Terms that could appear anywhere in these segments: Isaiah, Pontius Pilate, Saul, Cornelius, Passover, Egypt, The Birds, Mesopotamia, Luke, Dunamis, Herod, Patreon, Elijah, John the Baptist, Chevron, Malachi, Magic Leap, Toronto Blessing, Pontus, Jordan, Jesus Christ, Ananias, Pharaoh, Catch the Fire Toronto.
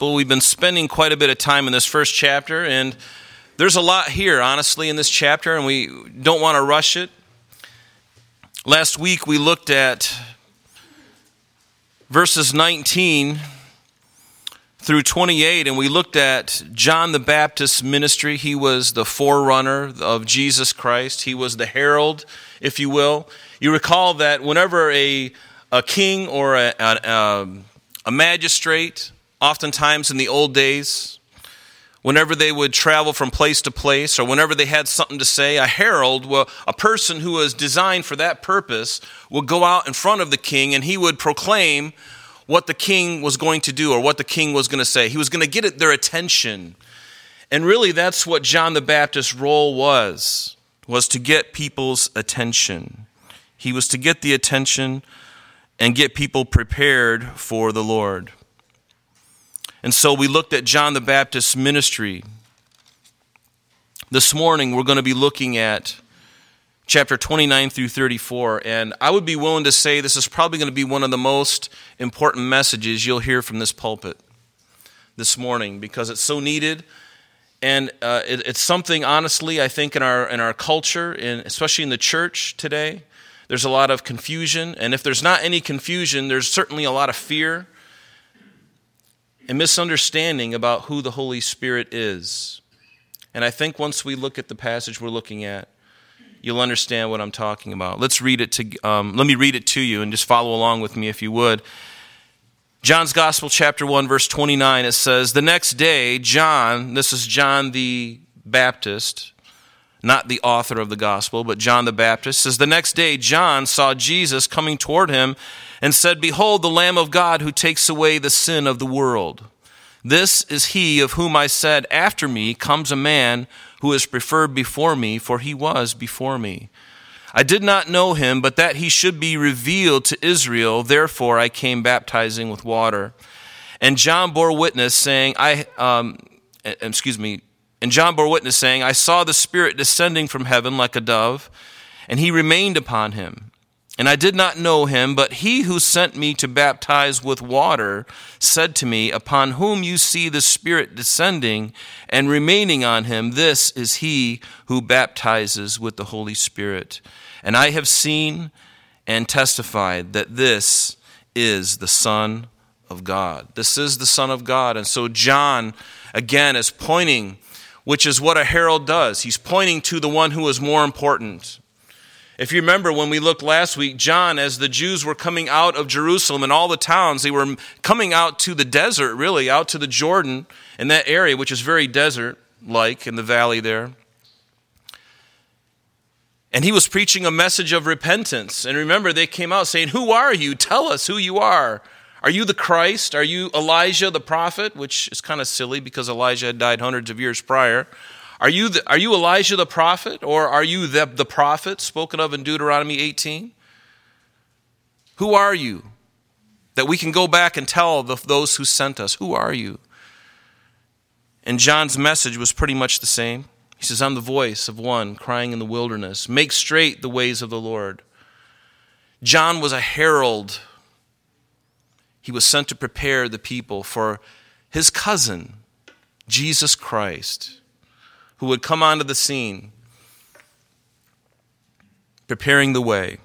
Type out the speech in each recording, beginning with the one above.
Well, we've been spending quite a bit of time in this first chapter, and there's a lot here, honestly, in this chapter, and we don't want to rush it. Last week, we looked at verses 19 through 28, and we looked at John the Baptist's ministry. He was the forerunner of Jesus Christ. He was the herald, if you will. You recall that whenever a king or a magistrate, oftentimes in the old days, whenever they would travel from place to place or whenever they had something to say, a herald, well, a person who was designed for that purpose, would go out in front of the king and he would proclaim what the king was going to do or what the king was going to say. He was going to get their attention. And really that's what John the Baptist's role was to get people's attention. He was to get the attention and get people prepared for the Lord. And so we looked at John the Baptist's ministry. This morning we're going to be looking at chapter 29 through 34, and I would be willing to say this is probably going to be one of the most important messages you'll hear from this pulpit this morning because it's so needed, and it's something, honestly, I think in our culture, and especially in the church today, there's a lot of confusion, and if there's not any confusion, there's certainly a lot of fear and misunderstanding about who the Holy Spirit is. And I think once we look at the passage we're looking at, you'll understand what I'm talking about. Let's read it to. Let me read it to you and just follow along with me if you would. John's Gospel, chapter 1, verse 29, it says, "The next day, John," this is John the Baptist, not the author of the Gospel, but John the Baptist, says, "The next day, John saw Jesus coming toward him and said, 'Behold, the Lamb of God who takes away the sin of the world. This is he of whom I said, after me comes a man who is preferred before me, for he was before me. I did not know him, but that he should be revealed to Israel. Therefore I came baptizing with water.' And John bore witness, saying, I saw the Spirit descending from heaven like a dove, and he remained upon him. And I did not know him, but he who sent me to baptize with water said to me, 'Upon whom you see the Spirit descending and remaining on him, this is he who baptizes with the Holy Spirit. And I have seen and testified that this is the Son of God.'" This is the Son of God. And so John, again, is pointing, which is what a herald does. He's pointing to the one who is more important. If you remember when we looked last week, John, as the Jews were coming out of Jerusalem and all the towns, they were coming out to the desert, really, out to the Jordan in that area, which is very desert-like in the valley there. And he was preaching a message of repentance. And remember, they came out saying, "Who are you? Tell us who you are. Are you the Christ? Are you Elijah the prophet?" Which is kind of silly because Elijah had died hundreds of years prior. Are you Elijah the prophet, or are you the prophet spoken of in Deuteronomy 18? Who are you? That we can go back and tell those who sent us, who are you? And John's message was pretty much the same. He says, "I'm the voice of one crying in the wilderness, make straight the ways of the Lord." John was a herald. He was sent to prepare the people for his cousin, Jesus Christ, who would come onto the scene, preparing the way.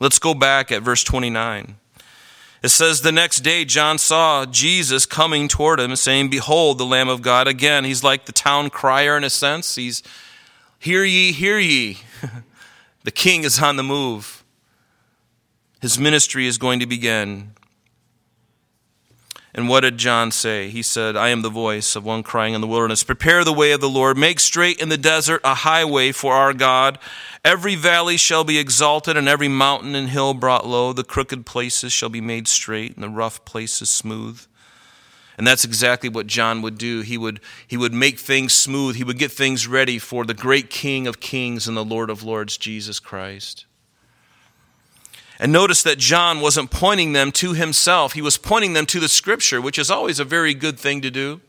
Let's go back at verse 29. It says, "The next day John saw Jesus coming toward him, saying, 'Behold, the Lamb of God.'" Again, he's like the town crier in a sense. He's, "Hear ye, hear ye." The king is on the move. His ministry is going to begin. And what did John say? He said, "I am the voice of one crying in the wilderness, prepare the way of the Lord, make straight in the desert a highway for our God. Every valley shall be exalted, and every mountain and hill brought low. The crooked places shall be made straight, and the rough places smooth." And that's exactly what John would do. He would make things smooth. He would get things ready for the great King of Kings and the Lord of Lords, Jesus Christ. And notice that John wasn't pointing them to himself. He was pointing them to the Scripture, which is always a very good thing to do.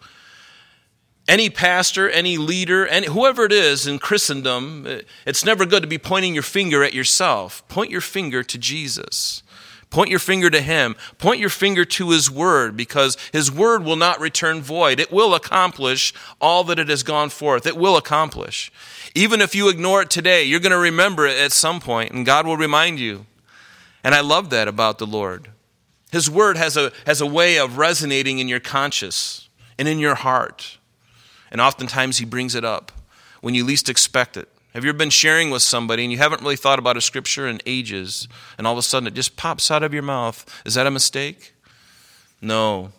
Any pastor, any leader, whoever it is in Christendom, it's never good to be pointing your finger at yourself. Point your finger to Jesus. Point your finger to him. Point your finger to his word, because his word will not return void. It will accomplish all that it has gone forth. It will accomplish. Even if you ignore it today, you're going to remember it at some point, and God will remind you. And I love that about the Lord. His word has a way of resonating in your conscience and in your heart. And oftentimes he brings it up when you least expect it. Have you ever been sharing with somebody and you haven't really thought about a scripture in ages, and all of a sudden it just pops out of your mouth? Is that a mistake? No.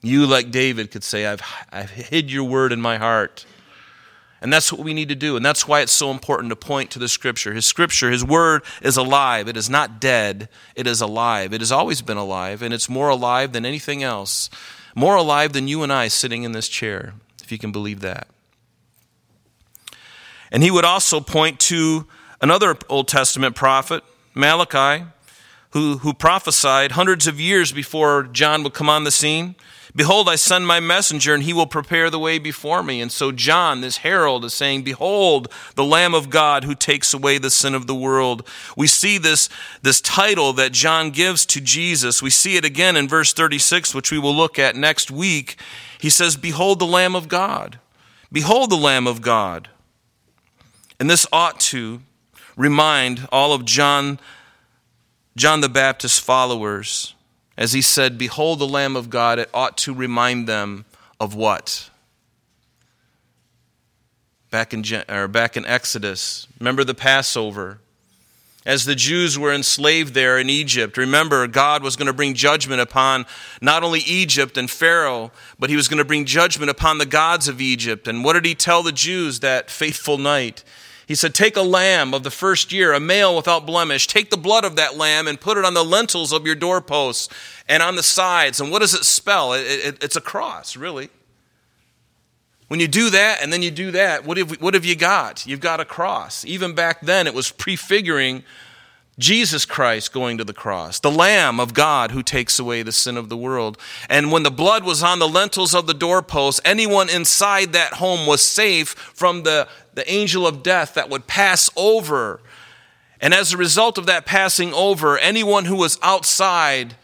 You, like David, could say, I've hid your word in my heart. And that's what we need to do, and that's why it's so important to point to the scripture. His scripture, his word, is alive. It is not dead. It is alive. It has always been alive, and it's more alive than anything else, more alive than you and I sitting in this chair, if you can believe that. And he would also point to another Old Testament prophet, Malachi, who prophesied hundreds of years before John would come on the scene. Behold, I send my messenger, and he will prepare the way before me. And so John, this herald, is saying, behold, the Lamb of God who takes away the sin of the world. We see this title that John gives to Jesus. We see it again in verse 36, which we will look at next week. He says, behold the Lamb of God. Behold the Lamb of God. And this ought to remind all of John the Baptist's followers. As he said, behold the Lamb of God, it ought to remind them of what? Back in Exodus, remember the Passover. As the Jews were enslaved there in Egypt, remember, God was going to bring judgment upon not only Egypt and Pharaoh, but he was going to bring judgment upon the gods of Egypt. And what did he tell the Jews that fateful night? He said, take a lamb of the first year, a male without blemish. Take the blood of that lamb and put it on the lintels of your doorposts and on the sides. And what does it spell? It's a cross, really. When you do that and then you do that, what have you got? You've got a cross. Even back then, it was prefiguring Jesus Christ going to the cross, the Lamb of God who takes away the sin of the world. And when the blood was on the lintels of the doorpost, anyone inside that home was safe from the angel of death that would pass over. And as a result of that passing over, anyone who was outside,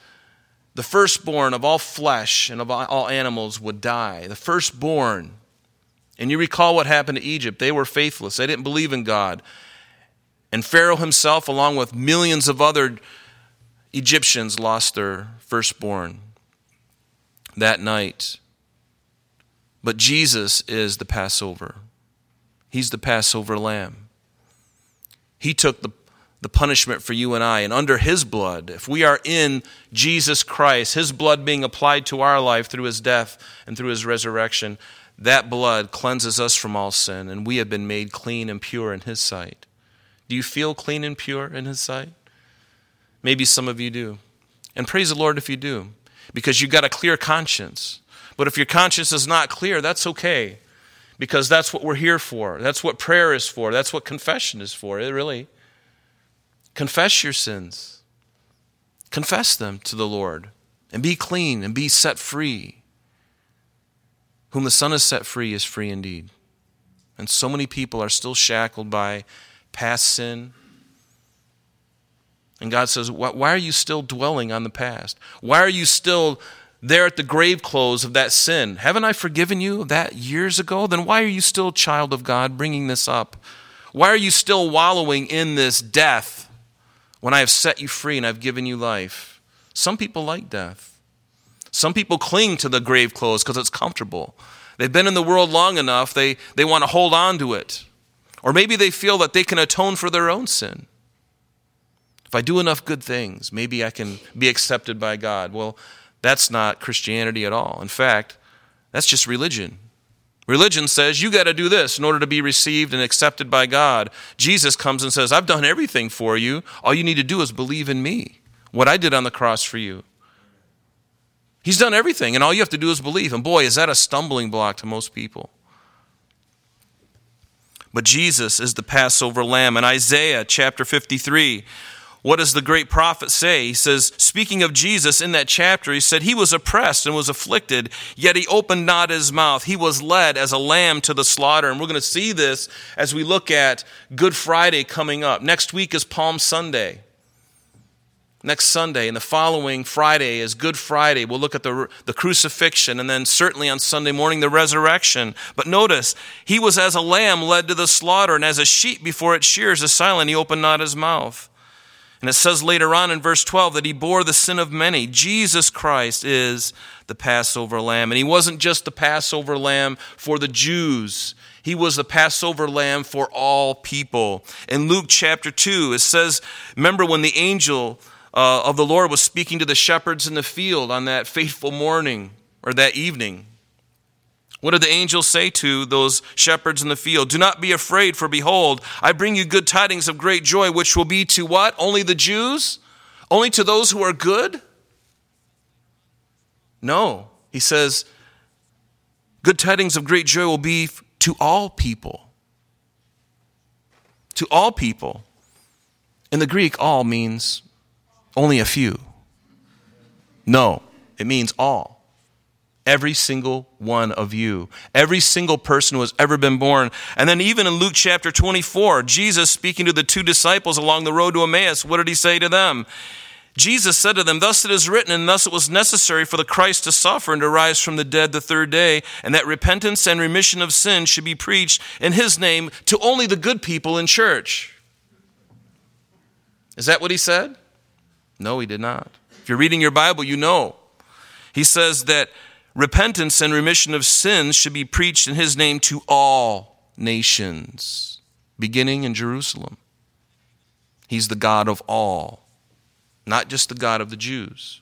the firstborn of all flesh and of all animals would die. The firstborn. And you recall what happened to Egypt. They were faithless. They didn't believe in God. And Pharaoh himself, along with millions of other Egyptians, lost their firstborn that night. But Jesus is the Passover. He's the Passover lamb. He took the punishment for you and I. And under his blood, if we are in Jesus Christ, his blood being applied to our life through his death and through his resurrection, that blood cleanses us from all sin, and we have been made clean and pure in his sight. Do you feel clean and pure in his sight? Maybe some of you do. And praise the Lord if you do, because you've got a clear conscience. But if your conscience is not clear, that's okay, because that's what we're here for. That's what prayer is for. That's what confession is for, really. Confess your sins. Confess them to the Lord, and be clean and be set free. Whom the Son has set free is free indeed. And so many people are still shackled by past sin. And God says, why are you still dwelling on the past? Why are you still there at the grave clothes of that sin? Haven't I forgiven you that years ago? Then why are you still, child of God, bringing this up? Why are you still wallowing in this death when I have set you free and I've given you life? Some people like death. Some people cling to the grave clothes because it's comfortable. They've been in the world long enough, they want to hold on to it. Or maybe they feel that they can atone for their own sin. If I do enough good things, maybe I can be accepted by God. Well, that's not Christianity at all. In fact, that's just religion. Religion says you got to do this in order to be received and accepted by God. Jesus comes and says, I've done everything for you. All you need to do is believe in me, what I did on the cross for you. He's done everything, and all you have to do is believe. And boy, is that a stumbling block to most people. But Jesus is the Passover lamb. In Isaiah chapter 53, what does the great prophet say? He says, speaking of Jesus in that chapter, he said, he was oppressed and was afflicted, yet he opened not his mouth. He was led as a lamb to the slaughter. And we're going to see this as we look at Good Friday coming up. Next week is Palm Sunday. Next Sunday and the following Friday is Good Friday. We'll look at the crucifixion and then certainly on Sunday morning the resurrection. But notice, he was as a lamb led to the slaughter, and as a sheep before its shears is silent, he opened not his mouth. And it says later on in verse 12 that he bore the sin of many. Jesus Christ is the Passover lamb. And he wasn't just the Passover lamb for the Jews. He was the Passover lamb for all people. In Luke chapter 2, it says, remember when the angel of the Lord was speaking to the shepherds in the field on that fateful morning or that evening. What did the angel say to those shepherds in the field? Do not be afraid, for behold, I bring you good tidings of great joy, which will be to what? Only the Jews? Only to those who are good? No. He says, good tidings of great joy will be to all people. To all people. In the Greek, all means only a few. No, it means all. Every single one of you. Every single person who has ever been born. And then even in Luke chapter 24, Jesus speaking to the two disciples along the road to Emmaus, what did he say to them? Jesus said to them, thus it is written, and thus it was necessary for the Christ to suffer and to rise from the dead the third day, and that repentance and remission of sin should be preached in his name to only the good people in church. Is that what he said? No, he did not. If you're reading your Bible, you know. He says that repentance and remission of sins should be preached in his name to all nations, beginning in Jerusalem. He's the God of all, not just the God of the Jews.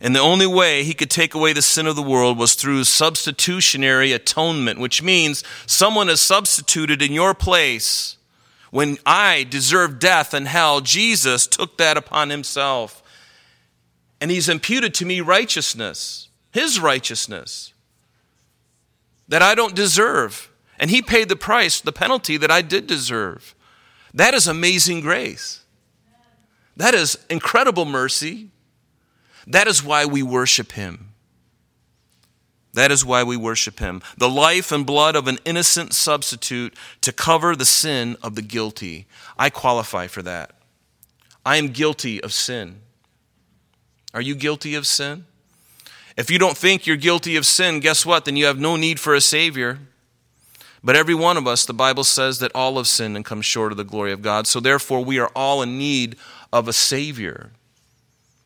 And the only way he could take away the sin of the world was through substitutionary atonement, which means someone is substituted in your place. When I deserved death and hell, Jesus took that upon himself. And he's imputed to me righteousness, his righteousness, that I don't deserve. And he paid the price, the penalty that I did deserve. That is amazing grace. That is incredible mercy. That is why we worship him. That is why we worship him. The life and blood of an innocent substitute to cover the sin of the guilty. I qualify for that. I am guilty of sin. Are you guilty of sin? If you don't think you're guilty of sin, guess what? Then you have no need for a Savior. But every one of us, the Bible says that all have sinned and come short of the glory of God. So therefore, we are all in need of a Savior.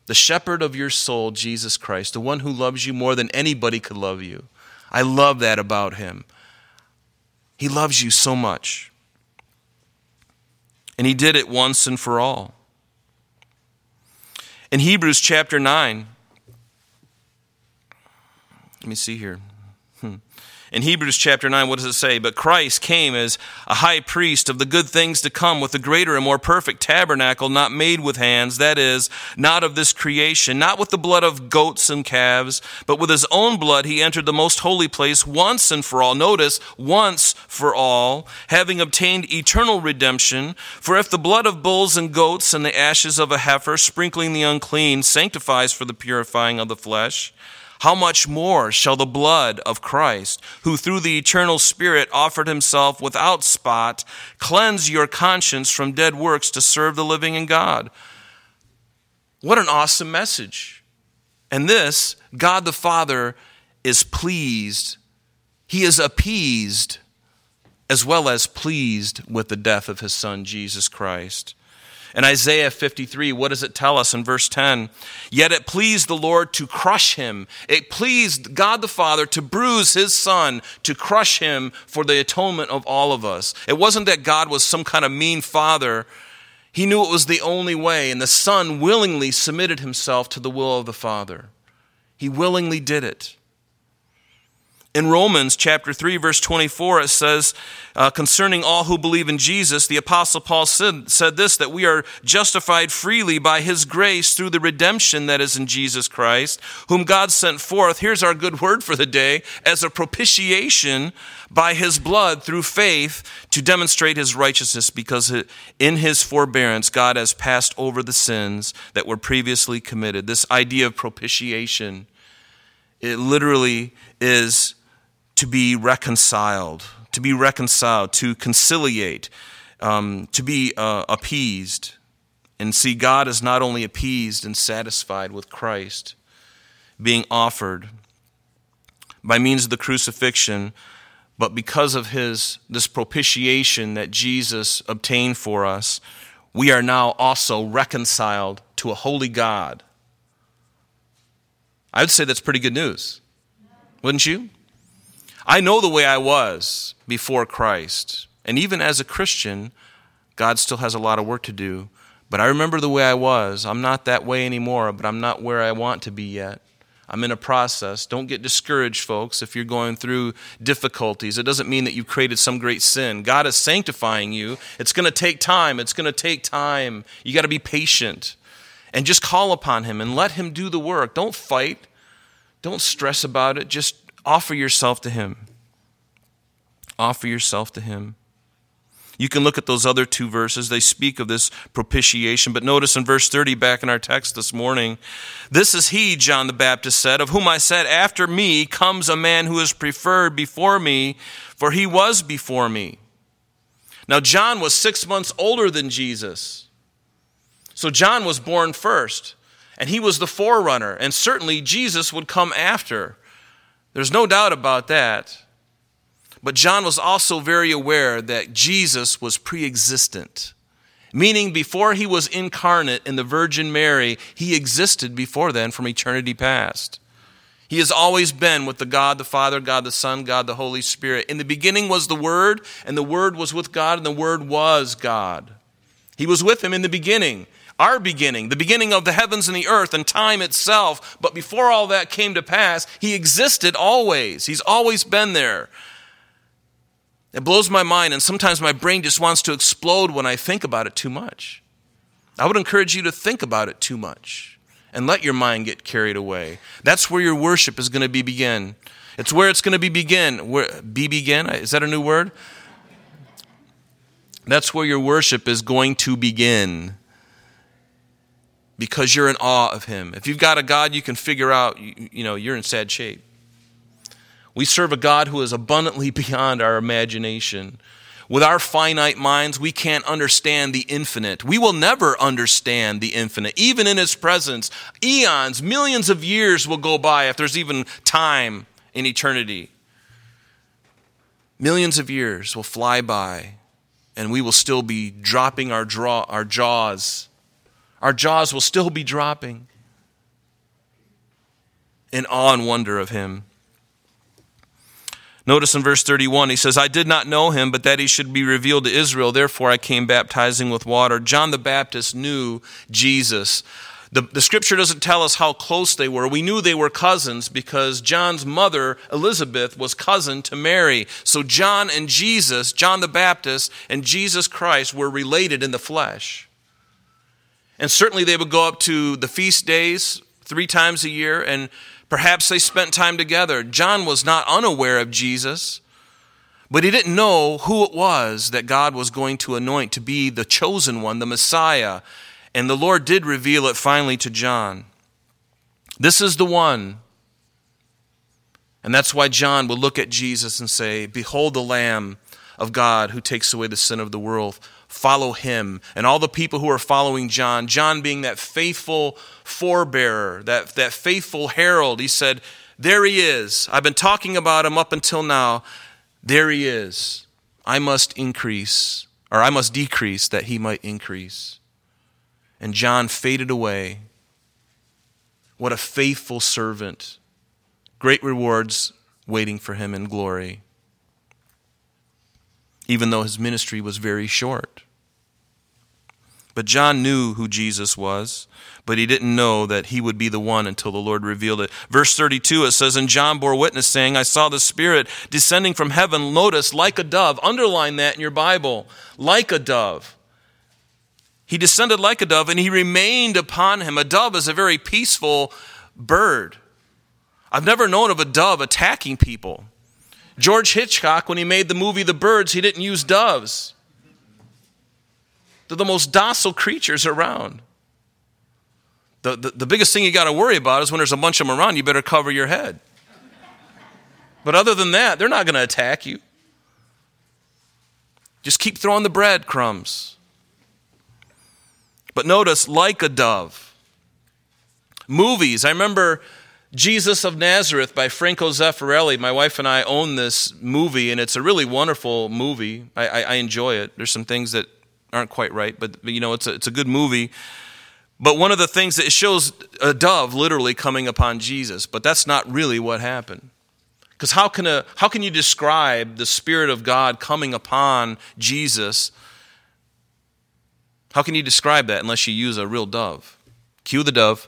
The shepherd of your soul, Jesus Christ, the one who loves you more than anybody could love you. I love that about him. He loves you so much. And he did it once and for all. In Hebrews chapter 9, let me see here. In Hebrews chapter 9, what does it say? But Christ came as a high priest of the good things to come with a greater and more perfect tabernacle not made with hands, that is, not of this creation, not with the blood of goats and calves, but with his own blood he entered the most holy place once and for all. Notice, once for all, having obtained eternal redemption. For if the blood of bulls and goats and the ashes of a heifer, sprinkling the unclean, sanctifies for the purifying of the flesh, how much more shall the blood of Christ, who through the eternal Spirit offered himself without spot, cleanse your conscience from dead works to serve the living in God? What an awesome message. And this, God the Father is pleased. He is appeased as well as pleased with the death of his Son, Jesus Christ. In Isaiah 53, what does it tell us in verse 10? Yet it pleased the Lord to crush him. It pleased God the Father to bruise his Son, to crush him for the atonement of all of us. It wasn't that God was some kind of mean father. He knew it was the only way, and the Son willingly submitted himself to the will of the Father. He willingly did it. In Romans chapter 3, verse 24, it says, concerning all who believe in Jesus, the Apostle Paul said this, that we are justified freely by his grace through the redemption that is in Jesus Christ, whom God sent forth, here's our good word for the day, as a propitiation by his blood through faith to demonstrate his righteousness, because in his forbearance God has passed over the sins that were previously committed. This idea of propitiation, it literally is to be reconciled, to conciliate. to be appeased. And see, God is not only appeased and satisfied with Christ being offered by means of the crucifixion, but because of this propitiation that Jesus obtained for us, we are now also reconciled to a holy God. I would say that's pretty good news, wouldn't you? I know the way I was before Christ, and even as a Christian, God still has a lot of work to do, but I remember the way I was. I'm not that way anymore, but I'm not where I want to be yet. I'm in a process. Don't get discouraged, folks, if you're going through difficulties. It doesn't mean that you've created some great sin. God is sanctifying you. It's going to take time. It's going to take time. You got to be patient and just call upon Him and let Him do the work. Don't fight. Don't stress about it. Just offer yourself to Him. Offer yourself to Him. You can look at those other two verses. They speak of this propitiation. But notice in verse 30 back in our text this morning, "This is he," John the Baptist said, "of whom I said, 'After me comes a man who is preferred before me, for he was before me.'" Now John was 6 months older than Jesus. So John was born first, and he was the forerunner, and certainly Jesus would come after. There's no doubt about that. But John was also very aware that Jesus was pre-existent, meaning before he was incarnate in the Virgin Mary, he existed before then from eternity past. He has always been with the God, the Father, God, the Son, God, the Holy Spirit. In the beginning was the Word, and the Word was with God, and the Word was God. He was with Him in the beginning, our beginning, the beginning of the heavens and the earth and time itself. But before all that came to pass, He existed always. He's always been there. It blows my mind, and sometimes my brain just wants to explode when I think about it too much. I would encourage you to think about it too much and let your mind get carried away. That's where your worship is going to begin. It's where it's going to begin. Begin? Is that a new word? That's where your worship is going to begin, because you're in awe of Him. If you've got a God you can figure out, you know, you're in sad shape. We serve a God who is abundantly beyond our imagination. With our finite minds, we can't understand the infinite. We will never understand the infinite. Even in His presence, eons, millions of years will go by, if there's even time in eternity. Millions of years will fly by, and we will still be dropping our jaws. Our jaws will still be dropping in awe and wonder of Him. Notice in verse 31, he says, "I did not know him, but that he should be revealed to Israel. Therefore, I came baptizing with water." John the Baptist knew Jesus. The scripture doesn't tell us how close they were. We knew they were cousins because John's mother, Elizabeth, was cousin to Mary. So John and Jesus, John the Baptist and Jesus Christ, were related in the flesh. And certainly they would go up to the feast days 3 times a year, and perhaps they spent time together. John was not unaware of Jesus, but he didn't know who it was that God was going to anoint to be the chosen one, the Messiah. And the Lord did reveal it finally to John. This is the one. And that's why John would look at Jesus and say, "Behold the Lamb of God who takes away the sin of the world. Follow him." And all the people who are following John being that faithful forebearer, that faithful herald, he said, "There he is. I've been talking about him up until now. There he is. I must decrease that he might increase." And John faded away. What a faithful servant. Great rewards waiting for him in glory, even though his ministry was very short. But John knew who Jesus was, but he didn't know that he would be the one until the Lord revealed it. Verse 32, it says, "And John bore witness, saying, 'I saw the Spirit descending from heaven,'" notice, "like a dove." Underline that in your Bible, like a dove. He descended like a dove, and he remained upon him. A dove is a very peaceful bird. I've never known of a dove attacking people. George Hitchcock, when he made the movie The Birds, he didn't use doves. They're the most docile creatures around. The biggest thing you got to worry about is when there's a bunch of them around, you better cover your head. But other than that, they're not going to attack you. Just keep throwing the breadcrumbs. But notice, like a dove. Movies. I remember Jesus of Nazareth by Franco Zeffirelli. My wife and I own this movie, and it's a really wonderful movie. I enjoy it. There's some things that aren't quite right, but you know, it's a good movie. But one of the things that it shows a dove literally coming upon Jesus, but that's not really what happened. Because how can you describe the Spirit of God coming upon Jesus? How can you describe that unless you use a real dove? Cue the dove.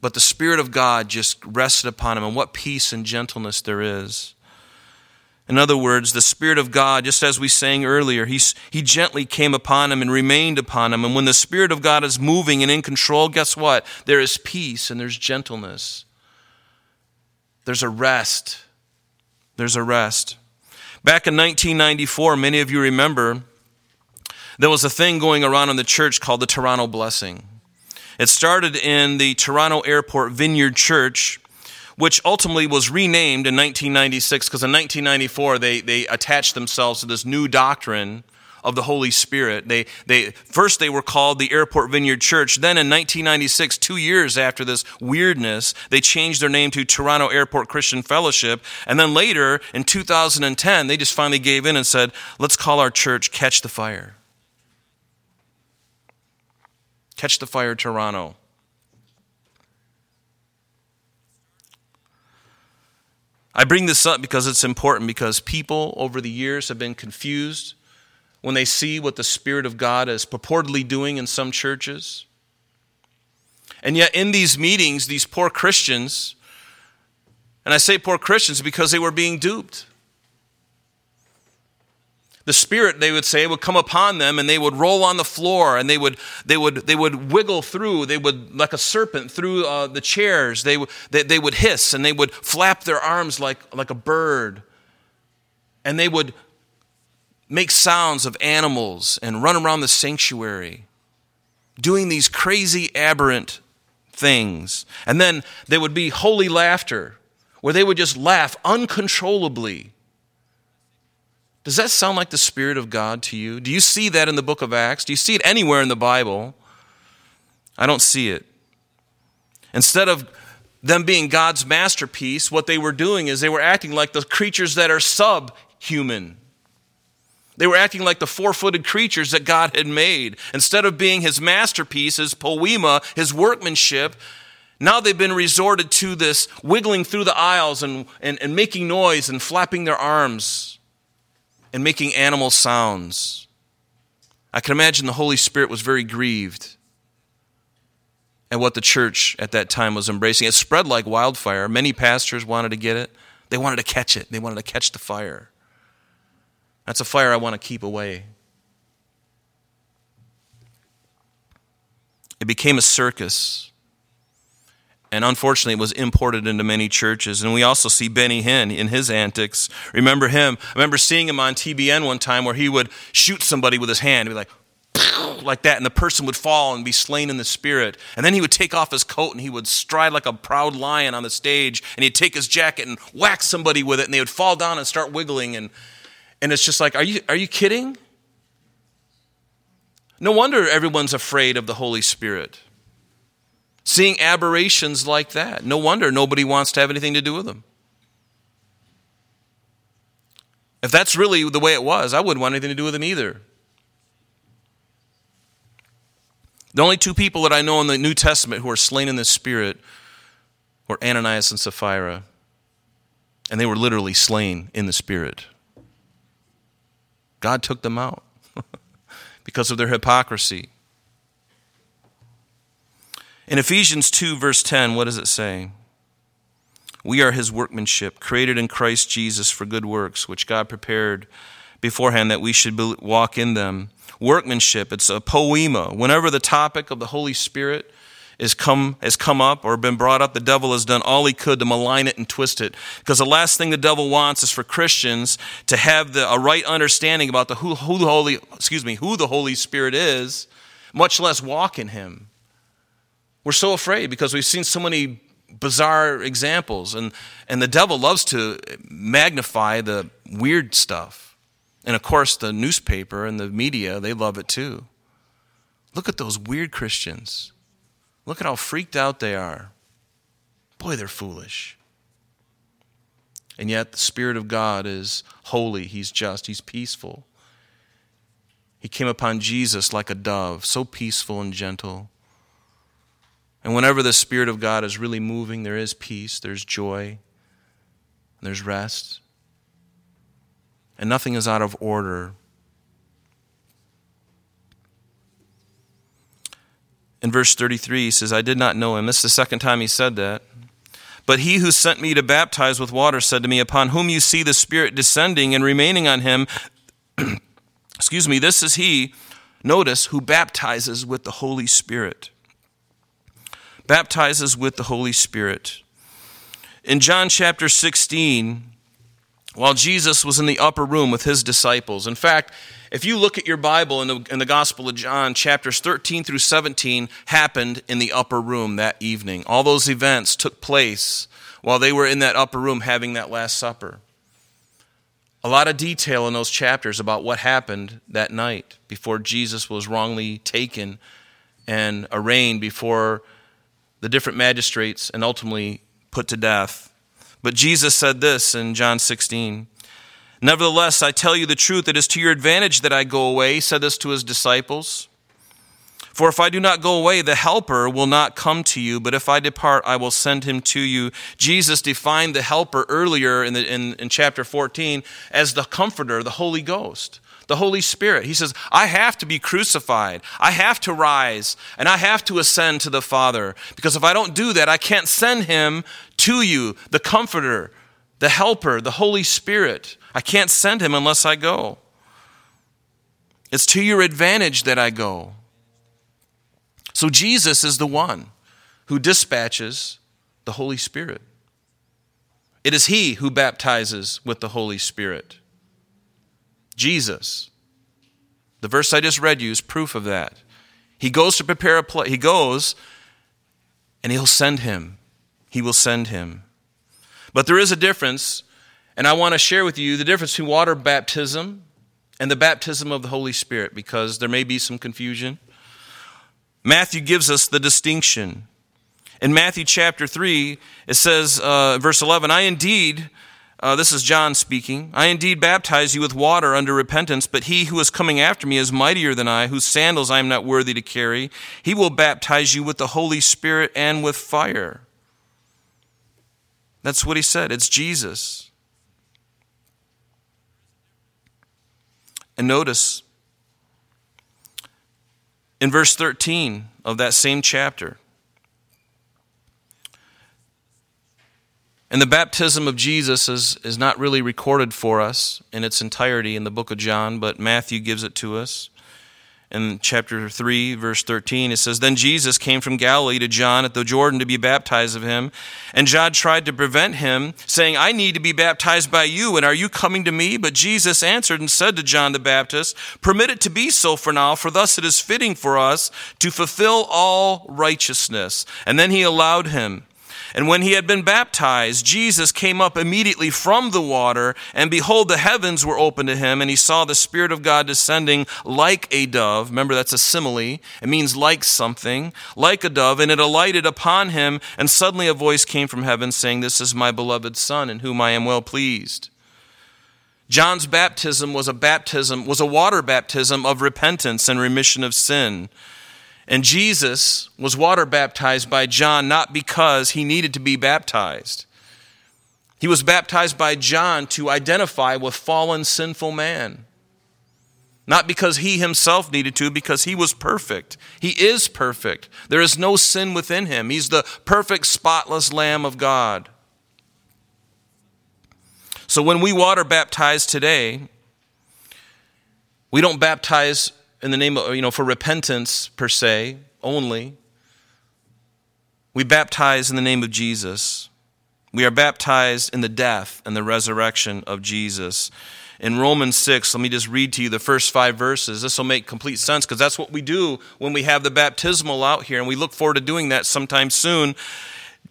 But the Spirit of God just rested upon him, and what peace and gentleness there is. In other words, the Spirit of God, just as we sang earlier, he gently came upon him and remained upon him. And when the Spirit of God is moving and in control, guess what? There is peace and there's gentleness. There's a rest. There's a rest. Back in 1994, many of you remember, there was a thing going around in the church called the Toronto Blessing. It started in the Toronto Airport Vineyard Church, which ultimately was renamed in 1996 because in 1994 they attached themselves to this new doctrine of the Holy Spirit. They first were called the Airport Vineyard Church. Then in 1996, 2 years after this weirdness, they changed their name to Toronto Airport Christian Fellowship. And then later in 2010, they just finally gave in and said, let's call our church Catch the Fire. Catch the Fire, Toronto. I bring this up because it's important, because people over the years have been confused when they see what the Spirit of God is purportedly doing in some churches. And yet in these meetings, these poor Christians, and I say poor Christians because they were being duped. The Spirit, they would say, would come upon them, and they would roll on the floor, and they would wiggle through. They would, like a serpent, through the chairs. They would hiss, and they would flap their arms like a bird, and they would make sounds of animals and run around the sanctuary, doing these crazy, aberrant things. And then there would be holy laughter, where they would just laugh uncontrollably. Does that sound like the Spirit of God to you? Do you see that in the book of Acts? Do you see it anywhere in the Bible? I don't see it. Instead of them being God's masterpiece, what they were doing is they were acting like the creatures that are subhuman. They were acting like the four-footed creatures that God had made. Instead of being his masterpiece, his poema, his workmanship, now they've been resorted to this wiggling through the aisles and making noise and flapping their arms and making animal sounds. I can imagine the Holy Spirit was very grieved at what the church at that time was embracing. It spread like wildfire. Many pastors wanted to get it. They wanted to catch it. They wanted to catch the fire. That's a fire I want to keep away. It became a circus. And unfortunately, it was imported into many churches. And we also see Benny Hinn in his antics. Remember him? I remember seeing him on TBN one time where he would shoot somebody with his hand. He'd be like that. And the person would fall and be slain in the spirit. And then he would take off his coat and he would stride like a proud lion on the stage. And he'd take his jacket and whack somebody with it. And they would fall down and start wiggling. And it's just like, are you kidding? No wonder everyone's afraid of the Holy Spirit. Seeing aberrations like that. No wonder nobody wants to have anything to do with them. If that's really the way it was, I wouldn't want anything to do with them either. The only two people that I know in the New Testament who are slain in the Spirit were Ananias and Sapphira. And they were literally slain in the Spirit. God took them out because of their hypocrisy. In Ephesians 2, verse 10, what does it say? We are his workmanship, created in Christ Jesus for good works, which God prepared beforehand that we should walk in them. Workmanship, it's a poema. Whenever the topic of the Holy Spirit has come up or been brought up, the devil has done all he could to malign it and twist it. Because the last thing the devil wants is for Christians to have a right understanding about who the Holy Spirit is, much less walk in him. We're so afraid because we've seen so many bizarre examples, and the devil loves to magnify the weird stuff. And of course, the newspaper and the media, they love it too. Look at those weird Christians. Look at how freaked out they are. Boy, they're foolish. And yet the Spirit of God is holy. He's just. He's peaceful. He came upon Jesus like a dove, so peaceful and gentle. And whenever the Spirit of God is really moving, there is peace, there's joy, and there's rest. And nothing is out of order. In verse 33, he says, I did not know him. This is the second time he said that. But he who sent me to baptize with water said to me, upon whom you see the Spirit descending and remaining on him, excuse me, this is he, notice, who baptizes with the Holy Spirit. Baptizes with the Holy Spirit. In John chapter 16, while Jesus was in the upper room with his disciples, in fact, if you look at your Bible in the Gospel of John, chapters 13 through 17 happened in the upper room that evening. All those events took place while they were in that upper room having that Last Supper. A lot of detail in those chapters about what happened that night before Jesus was wrongly taken and arraigned before the different magistrates and ultimately put to death. But Jesus said this in John 16, nevertheless, I tell you the truth, it is to your advantage that I go away. He said this to his disciples. For if I do not go away, the helper will not come to you, but if I depart, I will send him to you. Jesus defined the helper earlier in chapter 14 as the comforter, the Holy Ghost, the Holy Spirit. He says, I have to be crucified, I have to rise, and I have to ascend to the Father, because if I don't do that, I can't send him to you, the comforter, the helper, the Holy Spirit. I can't send him unless I go. It's to your advantage that I go. So Jesus is the one who dispatches the Holy Spirit. It is he who baptizes with the Holy Spirit. Jesus. The verse I just read you is proof of that. He goes to prepare a place. He goes and he'll send him. He will send him. But there is a difference, and I want to share with you the difference between water baptism and the baptism of the Holy Spirit, because there may be some confusion. Matthew gives us the distinction. In Matthew chapter 3, it says, verse 11, I indeed, this is John speaking, I indeed baptize you with water under repentance, but he who is coming after me is mightier than I, whose sandals I am not worthy to carry. He will baptize you with the Holy Spirit and with fire. That's what he said. It's Jesus. And notice, in verse 13 of that same chapter, and the baptism of Jesus is not really recorded for us in its entirety in the book of John, but Matthew gives it to us. In chapter 3, verse 13, it says, then Jesus came from Galilee to John at the Jordan to be baptized of him. And John tried to prevent him, saying, I need to be baptized by you, and are you coming to me? But Jesus answered and said to John the Baptist, permit it to be so for now, for thus it is fitting for us to fulfill all righteousness. And then he allowed him. And when he had been baptized, Jesus came up immediately from the water, and behold, the heavens were opened to him, and he saw the Spirit of God descending like a dove. Remember, that's a simile. It means like something, like a dove, and it alighted upon him, and suddenly a voice came from heaven saying, this is my beloved Son, in whom I am well pleased. John's baptism, was a water baptism of repentance and remission of sin. And Jesus was water baptized by John not because he needed to be baptized. He was baptized by John to identify with fallen, sinful man. Not because he himself needed to, because he was perfect. He is perfect. There is no sin within him. He's the perfect, spotless Lamb of God. So when we water baptize today, we don't baptize in the name of, for repentance per se, only. We baptize in the name of Jesus. We are baptized in the death and the resurrection of Jesus. In Romans 6, let me just read to you the first 5 verses. This will make complete sense because that's what we do when we have the baptismal out here, and we look forward to doing that sometime soon.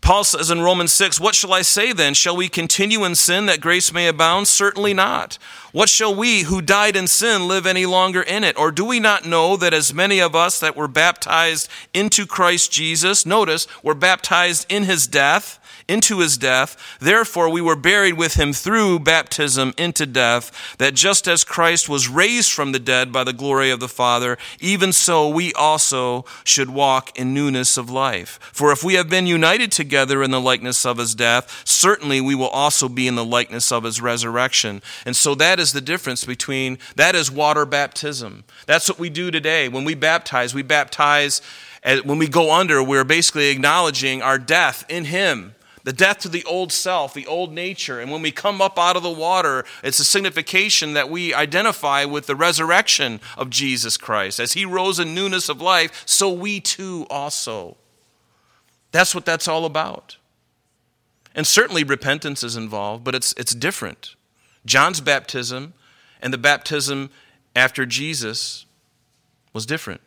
Paul says in Romans 6, "What shall I say then? Shall we continue in sin that grace may abound? Certainly not. What shall we who died in sin live any longer in it? Or do we not know that as many of us that were baptized into Christ Jesus," notice, "were baptized in his death, into his death. Therefore we were buried with him through baptism into death, that just as Christ was raised from the dead by the glory of the Father, even so we also should walk in newness of life. For if we have been united together in the likeness of his death, certainly we will also be in the likeness of his resurrection." And so that is the difference between, that is water baptism. That's what we do today. When we baptize, when we go under, we're basically acknowledging our death in him. The death to the old self, the old nature. And when we come up out of the water, it's a signification that we identify with the resurrection of Jesus Christ. As he rose in newness of life, so we too also. That's what that's all about. And certainly repentance is involved, but it's different. John's baptism and the baptism after Jesus was different.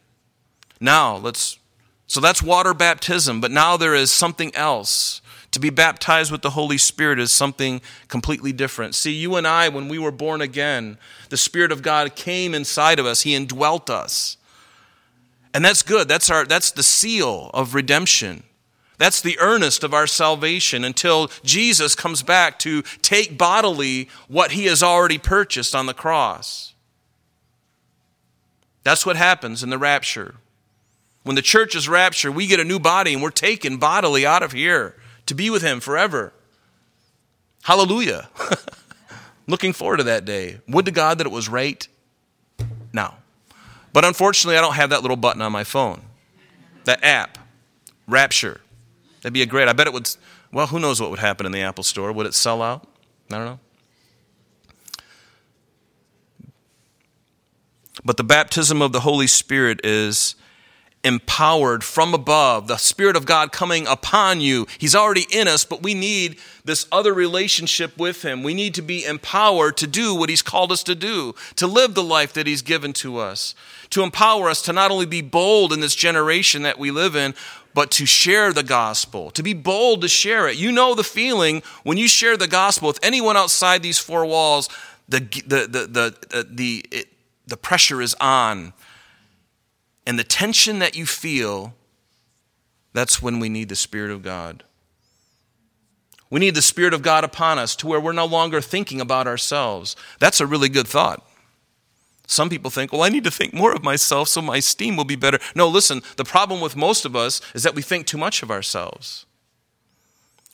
So that's water baptism, but now there is something else. To be baptized with the Holy Spirit is something completely different. See, you and I, when we were born again, the Spirit of God came inside of us. He indwelt us. And that's good. That's the seal of redemption. That's the earnest of our salvation until Jesus comes back to take bodily what he has already purchased on the cross. That's what happens in the rapture. When the church is raptured, we get a new body and we're taken bodily out of here to be with him forever. Hallelujah. Looking forward to that day. Would to God that it was right now. But unfortunately, I don't have that little button on my phone. That app, Rapture. That'd be a great, I bet it would, well, who knows what would happen in the Apple Store. Would it sell out? I don't know. But the baptism of the Holy Spirit is empowered from above, the Spirit of God coming upon you. He's already in us, but we need this other relationship with him. We need to be empowered to do what he's called us to do, to live the life that he's given to us, to empower us to not only be bold in this generation that we live in, but to share the gospel, to be bold to share it. You know the feeling when you share the gospel with anyone outside these four walls, the pressure is on. And the tension that you feel, that's when we need the Spirit of God. We need the Spirit of God upon us to where we're no longer thinking about ourselves. That's a really good thought. Some people think, well, I need to think more of myself so my esteem will be better. No, listen, the problem with most of us is that we think too much of ourselves.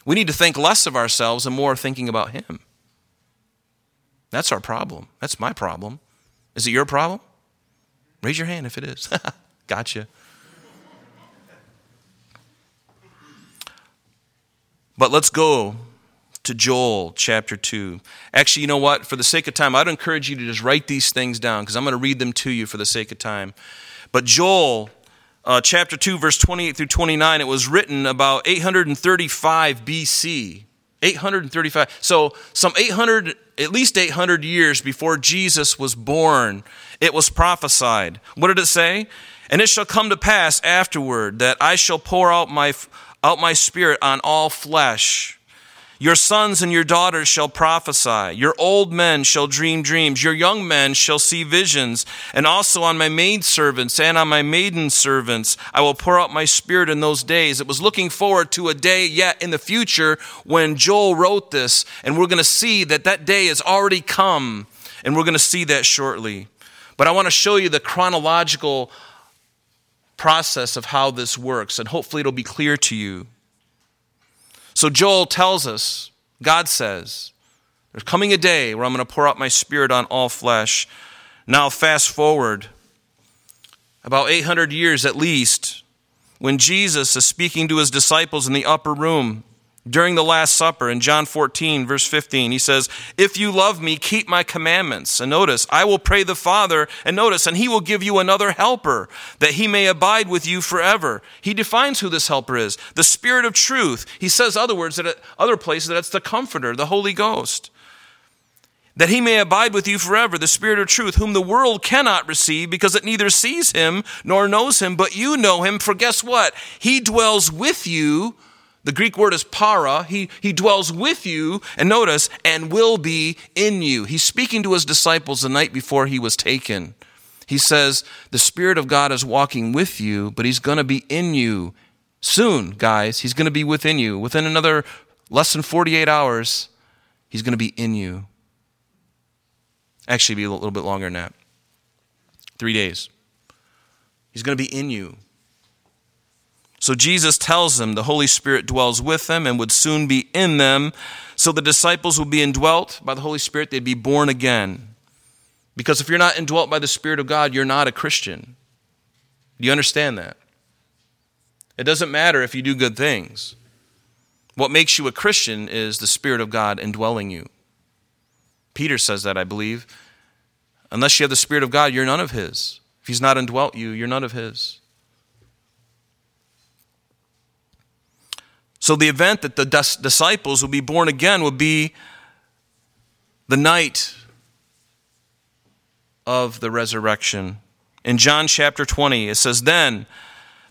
We need to think less of ourselves and more thinking about him. That's our problem. That's my problem. Is it your problem? Raise your hand if it is. Gotcha. But let's go to Joel chapter 2. Actually, you know what? For the sake of time, I'd encourage you to just write these things down because I'm going to read them to you for the sake of time. But Joel chapter 2, verse 28 through 29, it was written about 835 BC. 835. So some 800, at least 800 years before Jesus was born, it was prophesied. What did it say? "And it shall come to pass afterward that I shall pour out my spirit on all flesh. Your sons and your daughters shall prophesy. Your old men shall dream dreams. Your young men shall see visions. And also on my maidservants and on my maiden servants, I will pour out my spirit in those days." It was looking forward to a day yet in the future when Joel wrote this. And we're going to see that day has already come. And we're going to see that shortly. But I want to show you the chronological process of how this works. And hopefully it'll be clear to you. So Joel tells us, God says, there's coming a day where I'm going to pour out my spirit on all flesh. Now fast forward about 800 years at least, when Jesus is speaking to his disciples in the upper room during the Last Supper in John 14, verse 15. He says, "If you love me, keep my commandments." And notice, "I will pray the Father," and notice, "and he will give you another helper that he may abide with you forever." He defines who this helper is, the Spirit of truth. He says other places that it's the Comforter, the Holy Ghost. "That he may abide with you forever, the Spirit of truth, whom the world cannot receive because it neither sees him nor knows him, but you know him, for guess what? He dwells with you The Greek word is para. He dwells with you, and notice, and will be in you. He's speaking to his disciples the night before he was taken. He says, the Spirit of God is walking with you, but he's going to be in you soon, guys. He's going to be within you. Within another less than 48 hours, he's going to be in you. Actually, it'll be a little bit longer than that. 3 days. He's going to be in you. So Jesus tells them the Holy Spirit dwells with them and would soon be in them. So the disciples would be indwelt by the Holy Spirit. They'd be born again. Because if you're not indwelt by the Spirit of God, you're not a Christian. Do you understand that? It doesn't matter if you do good things. What makes you a Christian is the Spirit of God indwelling you. Peter says that, I believe. Unless you have the Spirit of God, you're none of his. If he's not indwelt you, you're none of his. So the event that the disciples will be born again will be the night of the resurrection. In John chapter 20, it says, then,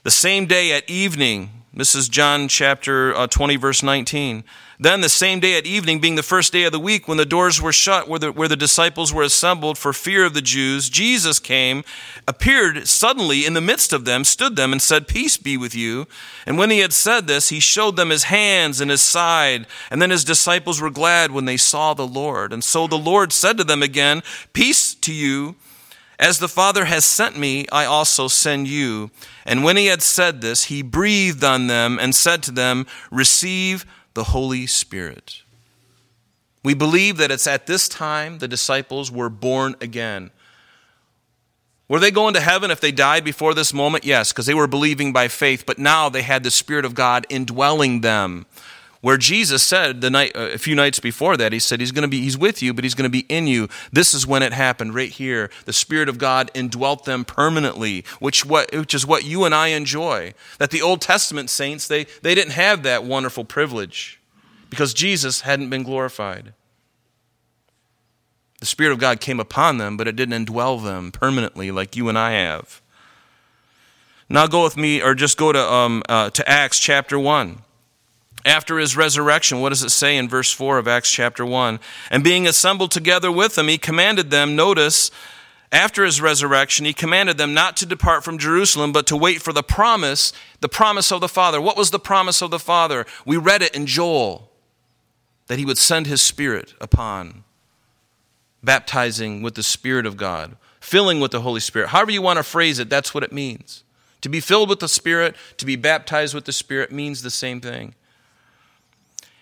the same day at evening, this is John chapter 20, verse 19, then the same day at evening, being the first day of the week, when the doors were shut, where the disciples were assembled for fear of the Jews, Jesus came, appeared suddenly in the midst of them, stood them, and said, peace be with you. And when he had said this, he showed them his hands and his side. And then his disciples were glad when they saw the Lord. And so the Lord said to them again, peace to you. As the Father has sent me, I also send you. And when he had said this, he breathed on them and said to them, receive the Holy Spirit. We believe that it's at this time the disciples were born again. Were they going to heaven if they died before this moment? Yes, because they were believing by faith, but now they had the Spirit of God indwelling them. Where Jesus said a few nights before that, he said he's with you, but he's going to be in you. This is when it happened, right here. The Spirit of God indwelt them permanently, which is what you and I enjoy. That the Old Testament saints, they didn't have that wonderful privilege because Jesus hadn't been glorified. The Spirit of God came upon them, but it didn't indwell them permanently like you and I have. Now go with me, or just go to Acts chapter 1. After his resurrection, what does it say in verse 4 of Acts chapter 1? And being assembled together with them, he commanded them, notice, after his resurrection, he commanded them not to depart from Jerusalem, but to wait for the promise of the Father. What was the promise of the Father? We read it in Joel, that he would send his Spirit upon, baptizing with the Spirit of God, filling with the Holy Spirit. However you want to phrase it, that's what it means. To be filled with the Spirit, to be baptized with the Spirit means the same thing.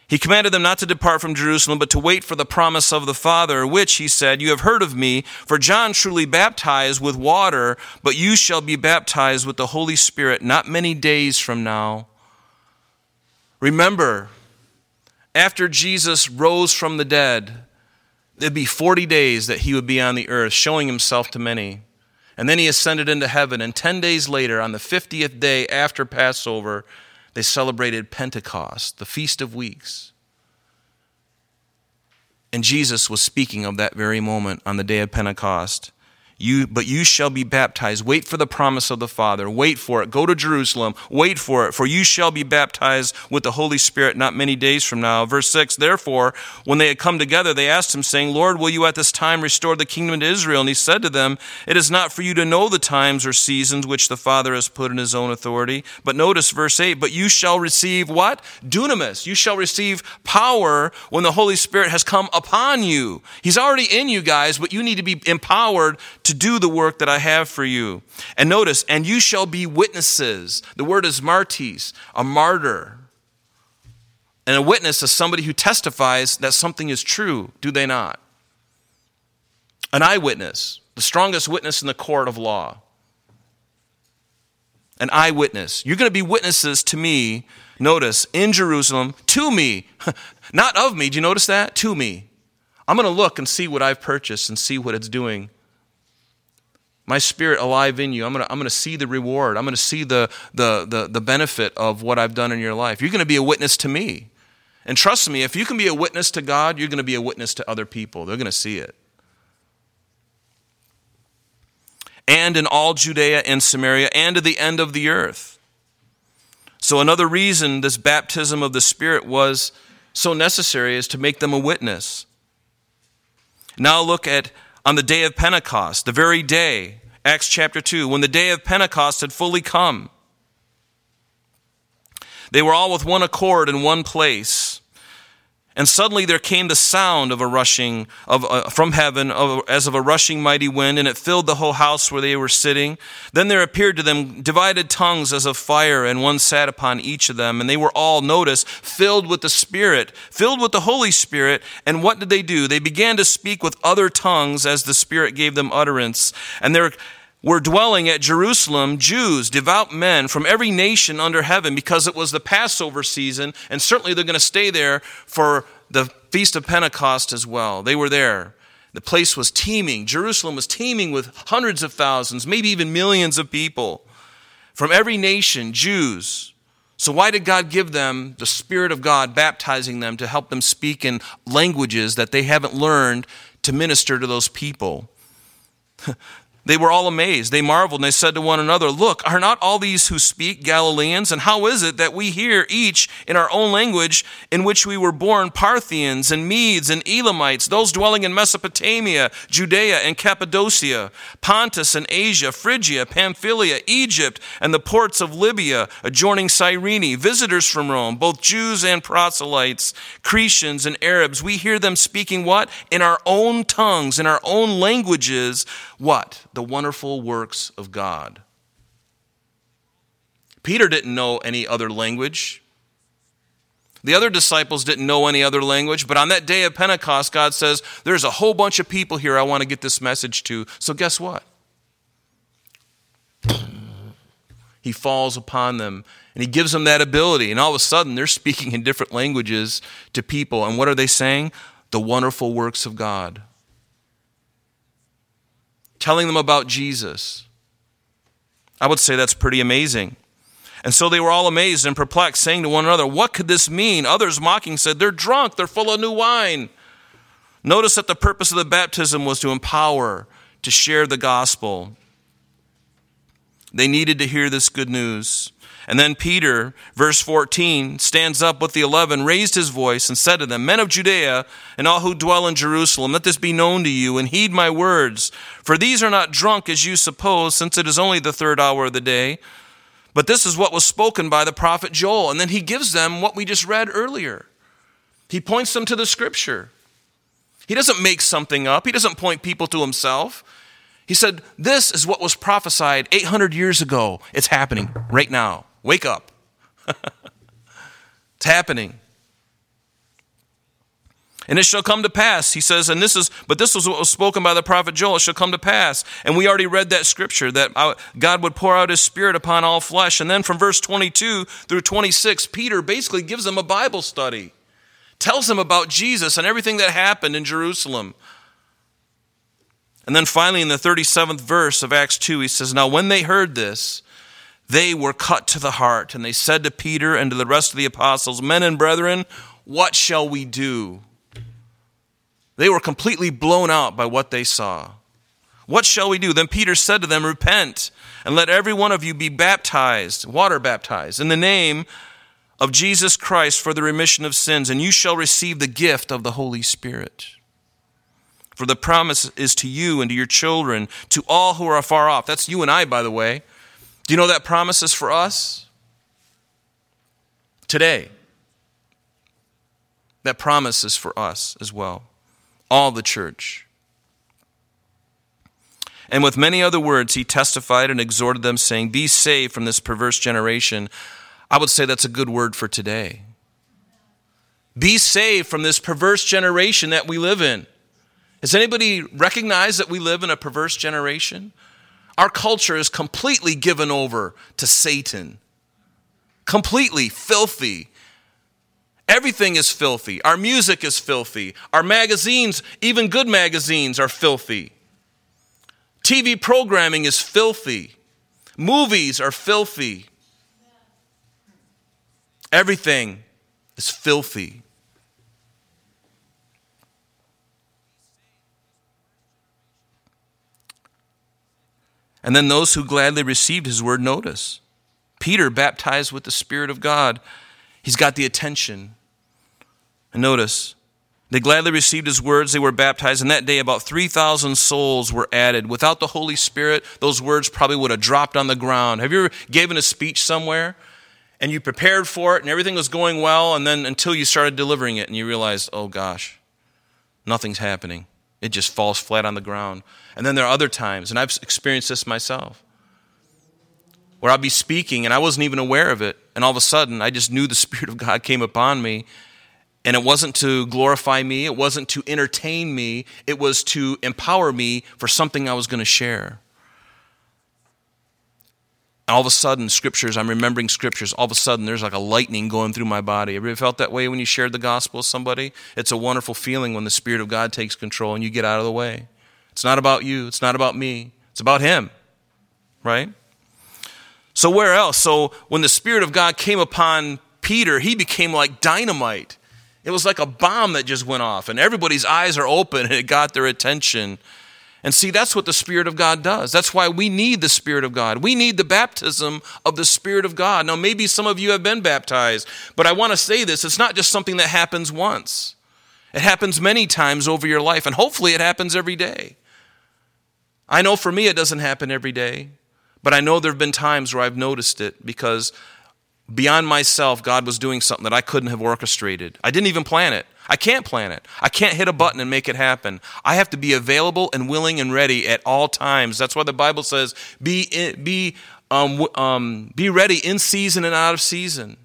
He commanded them not to depart from Jerusalem, but to wait for the promise of the Father, which, he said, you have heard of me, for John truly baptized with water, but you shall be baptized with the Holy Spirit not many days from now. Remember, after Jesus rose from the dead, there'd be 40 days that he would be on the earth, showing himself to many. And then he ascended into heaven, and 10 days later, on the 50th day after Passover, they celebrated Pentecost, the Feast of Weeks. And Jesus was speaking of that very moment on the day of Pentecost. But you shall be baptized. Wait for the promise of the Father. Wait for it. Go to Jerusalem. Wait for it. For you shall be baptized with the Holy Spirit not many days from now. Verse 6, therefore, when they had come together, they asked him, saying, Lord, will you at this time restore the kingdom to Israel? And he said to them, it is not for you to know the times or seasons which the Father has put in his own authority. But notice verse 8, but you shall receive what? Dunamis. You shall receive power when the Holy Spirit has come upon you. He's already in you guys, but you need to be empowered to do the work that I have for you. And notice, and you shall be witnesses. The word is martis, a martyr. And a witness is somebody who testifies that something is true, do they not? An eyewitness, the strongest witness in the court of law. An eyewitness. You're going to be witnesses to me, notice, in Jerusalem, to me. Not of me, do you notice that? To me. I'm going to look and see what I've purchased and see what it's doing. My Spirit alive in you. I'm going to see the reward. I'm going to see the benefit of what I've done in your life. You're going to be a witness to me. And trust me, if you can be a witness to God, you're going to be a witness to other people. They're going to see it. And in all Judea and Samaria and to the end of the earth. So another reason this baptism of the Spirit was so necessary is to make them a witness. Now look at on the day of Pentecost, the very day, Acts chapter 2, when the day of Pentecost had fully come. They were all with one accord in one place. And suddenly there came the sound of a rushing from heaven, as of a rushing mighty wind, and it filled the whole house where they were sitting. Then there appeared to them divided tongues as of fire, and one sat upon each of them. And they were all, notice, filled with the Spirit, filled with the Holy Spirit. And what did they do? They began to speak with other tongues as the Spirit gave them utterance. And there were dwelling at Jerusalem Jews, devout men from every nation under heaven, because it was the Passover season, and certainly they're going to stay there for the Feast of Pentecost as well. They were there. The place was teeming. Jerusalem was teeming with hundreds of thousands, maybe even millions of people from every nation, Jews. So why did God give them the Spirit of God, baptizing them to help them speak in languages that they haven't learned to minister to those people? They were all amazed. They marveled, and they said to one another, "Look, are not all these who speak Galileans? And how is it that we hear each in our own language in which we were born, Parthians and Medes and Elamites, those dwelling in Mesopotamia, Judea and Cappadocia, Pontus and Asia, Phrygia, Pamphylia, Egypt, and the ports of Libya, adjoining Cyrene, visitors from Rome, both Jews and proselytes, Cretians and Arabs. We hear them speaking what? In our own tongues, in our own languages, what? The wonderful works of God." Peter didn't know any other language. The other disciples didn't know any other language, but on that day of Pentecost, God says, there's a whole bunch of people here I want to get this message to. So guess what? He falls upon them, and he gives them that ability, and all of a sudden, they're speaking in different languages to people. And what are they saying? The wonderful works of God. Telling them about Jesus. I would say that's pretty amazing. And so they were all amazed and perplexed, saying to one another, "What could this mean?" Others mocking said, "They're drunk, they're full of new wine." Notice that the purpose of the baptism was to empower, to share the gospel. They needed to hear this good news. And then Peter, verse 14, stands up with the 11, raised his voice and said to them, "Men of Judea and all who dwell in Jerusalem, let this be known to you and heed my words. For these are not drunk as you suppose, since it is only the third hour of the day. But this is what was spoken by the prophet Joel." And then he gives them what we just read earlier. He points them to the scripture. He doesn't make something up. He doesn't point people to himself. He said, this is what was prophesied 800 years ago. It's happening right now. Wake up. It's happening. "And it shall come to pass," he says, but this was what was spoken by the prophet Joel, "it shall come to pass." And we already read that scripture, that God would pour out his Spirit upon all flesh. And then from verse 22 through 26, Peter basically gives them a Bible study, tells them about Jesus and everything that happened in Jerusalem. And then finally in the 37th verse of Acts 2, he says, "Now when they heard this, they were cut to the heart, and they said to Peter and to the rest of the apostles, 'Men and brethren, what shall we do?'" They were completely blown out by what they saw. "What shall we do?" Then Peter said to them, "Repent, and let every one of you be baptized," water baptized, "in the name of Jesus Christ for the remission of sins, and you shall receive the gift of the Holy Spirit. For the promise is to you and to your children, to all who are afar off." That's you and I, by the way. Do you know that promise is for us? Today. That promise is for us as well. All the church. "And with many other words, he testified and exhorted them, saying, 'Be saved from this perverse generation.'" I would say that's a good word for today. Be saved from this perverse generation that we live in. Does anybody recognize that we live in a perverse generation? Our culture is completely given over to Satan. Completely filthy. Everything is filthy. Our music is filthy. Our magazines, even good magazines, are filthy. TV programming is filthy. Movies are filthy. Everything is filthy. And then those who gladly received his word, notice, Peter baptized with the Spirit of God. He's got the attention. And notice, they gladly received his words, they were baptized, and that day about 3,000 souls were added. Without the Holy Spirit, those words probably would have dropped on the ground. Have you ever given a speech somewhere, and you prepared for it, and everything was going well, and then until you started delivering it, and you realized, oh gosh, nothing's happening. It just falls flat on the ground. And then there are other times, and I've experienced this myself, where I'll be speaking, and I wasn't even aware of it, and all of a sudden, I just knew the Spirit of God came upon me. And it wasn't to glorify me, it wasn't to entertain me, it was to empower me for something I was going to share. And all of a sudden, scriptures, I'm remembering scriptures, all of a sudden there's like a lightning going through my body. Have you ever felt that way when you shared the gospel with somebody? It's a wonderful feeling when the Spirit of God takes control and you get out of the way. It's not about you, it's not about me, it's about Him, right? So where else? So when the Spirit of God came upon Peter, he became like dynamite. It was like a bomb that just went off, and everybody's eyes are open, and it got their attention. And see, that's what the Spirit of God does. That's why we need the Spirit of God. We need the baptism of the Spirit of God. Now, maybe some of you have been baptized, but I want to say this. It's not just something that happens once. It happens many times over your life, and hopefully it happens every day. I know for me it doesn't happen every day, but I know there have been times where I've noticed it because beyond myself, God was doing something that I couldn't have orchestrated. I didn't even plan it. I can't plan it. I can't hit a button and make it happen. I have to be available and willing and ready at all times. That's why the Bible says, be ready in season and out of season.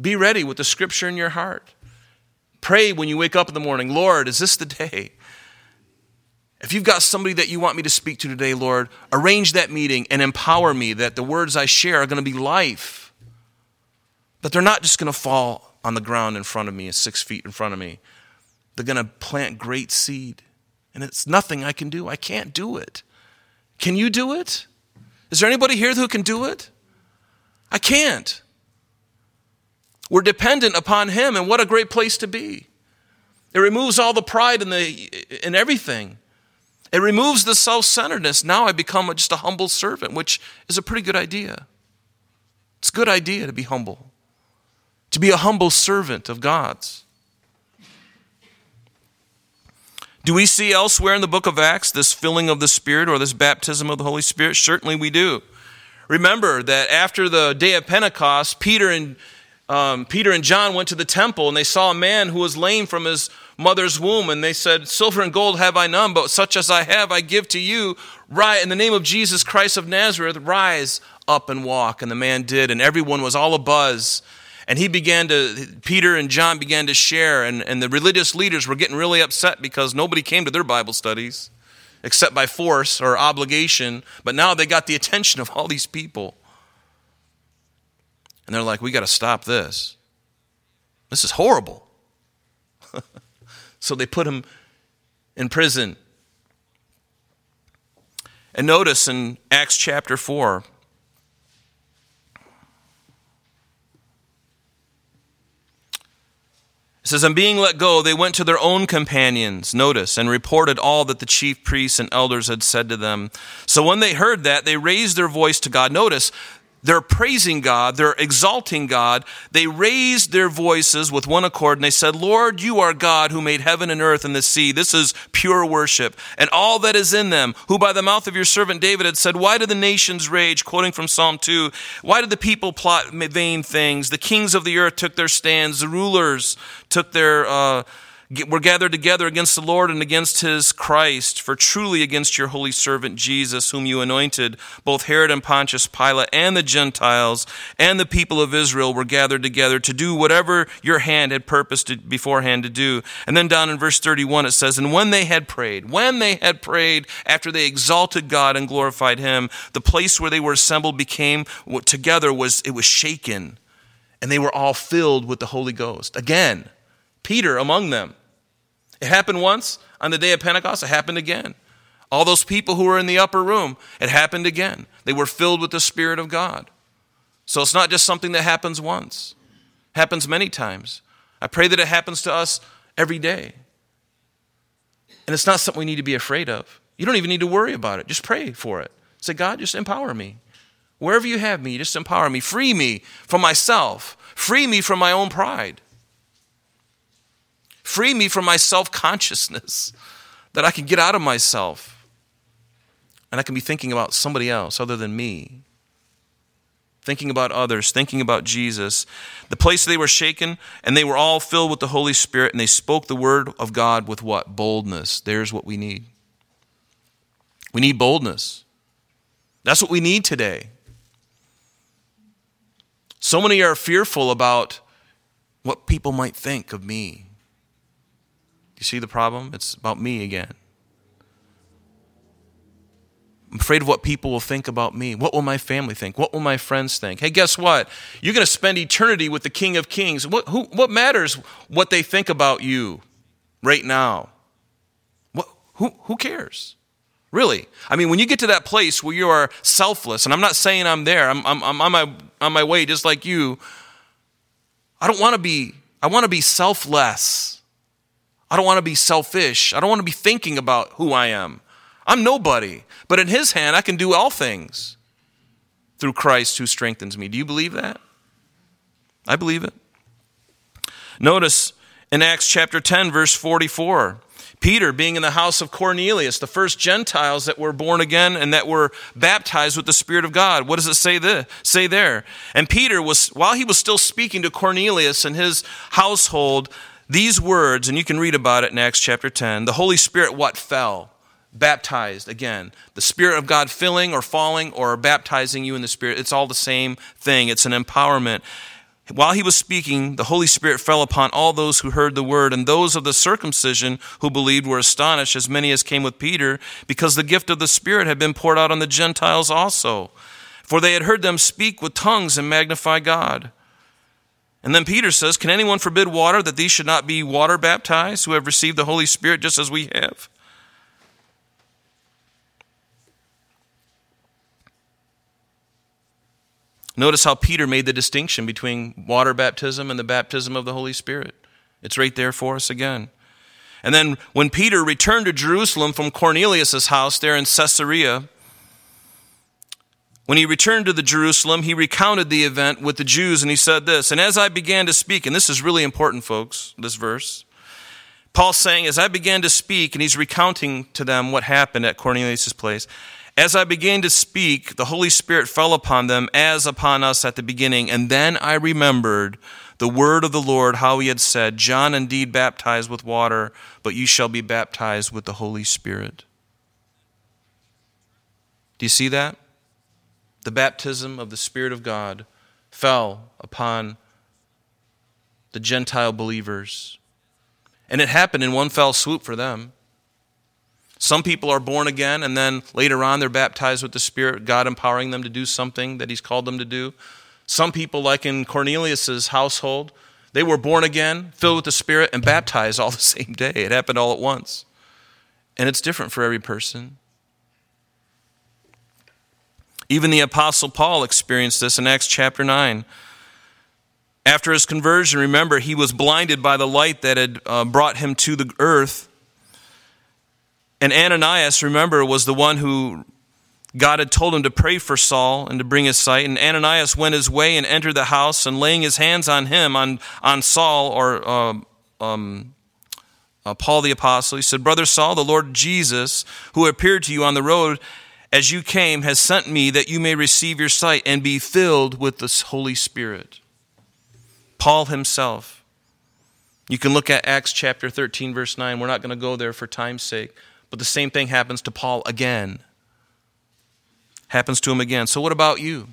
Be ready with the scripture in your heart. Pray when you wake up in the morning, Lord, is this the day? If you've got somebody that you want me to speak to today, Lord, arrange that meeting and empower me that the words I share are going to be life. But they're not just going to fall on the ground in front of me, 6 feet in front of me. They're going to plant great seed. And it's nothing I can do. I can't do it. Can you do it? Is there anybody here who can do it? I can't. We're dependent upon Him, and what a great place to be. It removes all the pride in everything. It removes the self-centeredness. Now I become just a humble servant, which is a pretty good idea. It's a good idea to be humble. To be a humble servant of God's. Do we see elsewhere in the book of Acts this filling of the Spirit or this baptism of the Holy Spirit? Certainly we do. Remember that after the day of Pentecost, Peter and John went to the temple and they saw a man who was lame from his mother's womb, and they said, "Silver and gold have I none, but such as I have I give to you. In the name of Jesus Christ of Nazareth, rise up and walk." And the man did, and everyone was all abuzz. And Peter and John began to share, and the religious leaders were getting really upset because nobody came to their Bible studies except by force or obligation, but now they got the attention of all these people. And they're like, we got to stop this. This is horrible. So they put him in prison. And notice in Acts chapter 4, it says, "And being let go, they went to their own companions," notice, "and reported all that the chief priests and elders had said to them. So when they heard that, they raised their voice to God." Notice, they're praising God, they're exalting God. "They raised their voices with one accord, and they said, 'Lord, you are God who made heaven and earth and the sea. This is pure worship, and all that is in them, who by the mouth of your servant David had said, why did the nations rage?'" Quoting from Psalm 2, "Why did the people plot vain things? The kings of the earth took their stands. The rulers were gathered together against the Lord and against His Christ, for truly against your holy servant Jesus, whom you anointed, both Herod and Pontius Pilate and the Gentiles and the people of Israel were gathered together to do whatever your hand had purposed beforehand to do." And then down in verse 31 it says, "And when they had prayed, after they exalted God and glorified Him, the place where they were assembled was shaken, and they were all filled with the Holy Ghost." Again, Peter among them. It happened once on the day of Pentecost. It happened again. All those people who were in the upper room, it happened again. They were filled with the Spirit of God. So it's not just something that happens once. It happens many times. I pray that it happens to us every day. And it's not something we need to be afraid of. You don't even need to worry about it. Just pray for it. Say, God, just empower me. Wherever you have me, just empower me. Free me from myself. Free me from my own pride. Free me from my self-consciousness, that I can get out of myself and I can be thinking about somebody else other than me, thinking about others, thinking about Jesus. The place they were shaken, and they were all filled with the Holy Spirit, and they spoke the word of God with what? Boldness. There's what we need. We need boldness. That's what we need today. So many are fearful about what people might think of me. You see the problem? It's about me again. I'm afraid of what people will think about me. What will my family think? What will my friends think? Hey, guess what? You're going to spend eternity with the King of Kings. What matters what they think about you right now? Who cares? Really? I mean, when you get to that place where you are selfless, and I'm not saying I'm there. I'm on my way just like you. I want to be selfless. I don't want to be selfish. I don't want to be thinking about who I am. I'm nobody. But in his hand, I can do all things through Christ who strengthens me. Do you believe that? I believe it. Notice in Acts chapter 10, verse 44, Peter being in the house of Cornelius, the first Gentiles that were born again and that were baptized with the Spirit of God. What does it say there? And Peter was, while he was still speaking to Cornelius and his household, these words, and you can read about it in Acts chapter 10, the Holy Spirit what fell? Baptized again. The Spirit of God filling or falling or baptizing you in the Spirit, it's all the same thing. It's an empowerment. While he was speaking, the Holy Spirit fell upon all those who heard the word, and those of the circumcision who believed were astonished, as many as came with Peter, because the gift of the Spirit had been poured out on the Gentiles also. For they had heard them speak with tongues and magnify God. And then Peter says, can anyone forbid water that these should not be water baptized who have received the Holy Spirit just as we have? Notice how Peter made the distinction between water baptism and the baptism of the Holy Spirit. It's right there for us again. And then when Peter returned to Jerusalem from Cornelius' house there in Caesarea, when he returned to Jerusalem, he recounted the event with the Jews, and he said this, and as I began to speak, and this is really important, folks, this verse, Paul's saying, as I began to speak, and he's recounting to them what happened at Cornelius' place, as I began to speak, the Holy Spirit fell upon them as upon us at the beginning, and then I remembered the word of the Lord, how he had said, John indeed baptized with water, but you shall be baptized with the Holy Spirit. Do you see that? The baptism of the Spirit of God fell upon the Gentile believers. And it happened in one fell swoop for them. Some people are born again, and then later on they're baptized with the Spirit, God empowering them to do something that he's called them to do. Some people, like in Cornelius' household, they were born again, filled with the Spirit, and baptized all the same day. It happened all at once. And it's different for every person. Even the Apostle Paul experienced this in Acts chapter 9. After his conversion, remember, he was blinded by the light that had brought him to the earth. And Ananias, remember, was the one who God had told him to pray for Saul and to bring his sight. And Ananias went his way and entered the house, and laying his hands on him, on Saul, or Paul the Apostle, he said, Brother Saul, the Lord Jesus, who appeared to you on the road as you came, has sent me that you may receive your sight and be filled with the Holy Spirit. Paul himself. You can look at Acts chapter 13, verse 9. We're not going to go there for time's sake. But the same thing happens to Paul again. Happens to him again. So what about you?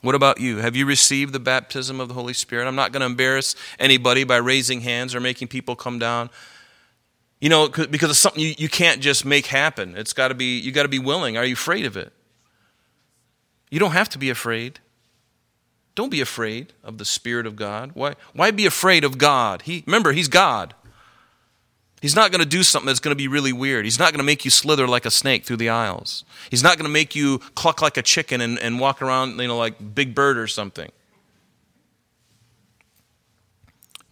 What about you? Have you received the baptism of the Holy Spirit? I'm not going to embarrass anybody by raising hands or making people come down. You know, because it's something you can't just make happen. It's got to be, you got to be willing. Are you afraid of it? You don't have to be afraid. Don't be afraid of the Spirit of God. Why be afraid of God? Remember, he's God. He's not going to do something that's going to be really weird. He's not going to make you slither like a snake through the aisles. He's not going to make you cluck like a chicken and walk around, like Big Bird or something.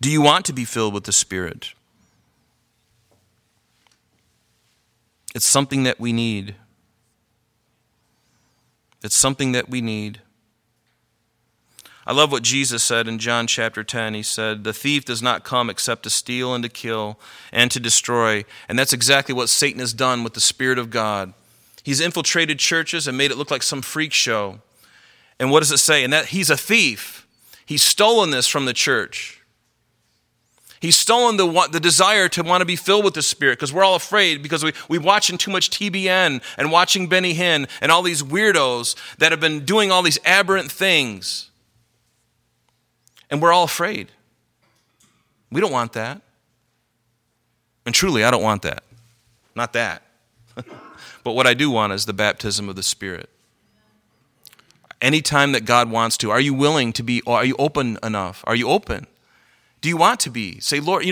Do you want to be filled with the Spirit? It's something that we need. It's something that we need. I love what Jesus said in John chapter 10. He said, the thief does not come except to steal and to kill and to destroy. And that's exactly what Satan has done with the Spirit of God. He's infiltrated churches and made it look like some freak show. And what does it say? And that he's a thief. He's stolen this from the church. He's stolen the desire to want to be filled with the Spirit, because we're all afraid, because we're watching too much TBN and watching Benny Hinn and all these weirdos that have been doing all these aberrant things. And we're all afraid. We don't want that. And truly, I don't want that. Not that. But what I do want is the baptism of the Spirit. Anytime that God wants to. Are you willing to be, or are you open enough? Are you open? Do you want to be? Say, Lord,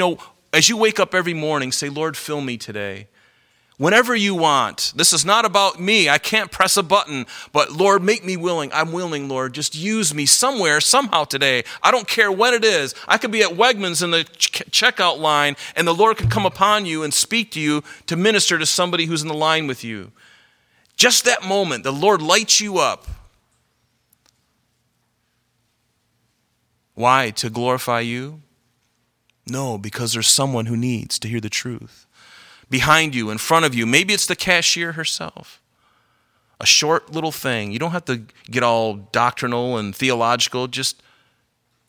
as you wake up every morning, say, Lord, fill me today. Whenever you want. This is not about me. I can't press a button, but Lord, make me willing. I'm willing, Lord. Just use me somewhere, somehow today. I don't care when it is. I could be at Wegmans in the checkout line, and the Lord could come upon you and speak to you to minister to somebody who's in the line with you. Just that moment, the Lord lights you up. Why? To glorify you? No, because there's someone who needs to hear the truth. Behind you, in front of you. Maybe it's the cashier herself. A short little thing. You don't have to get all doctrinal and theological. Just,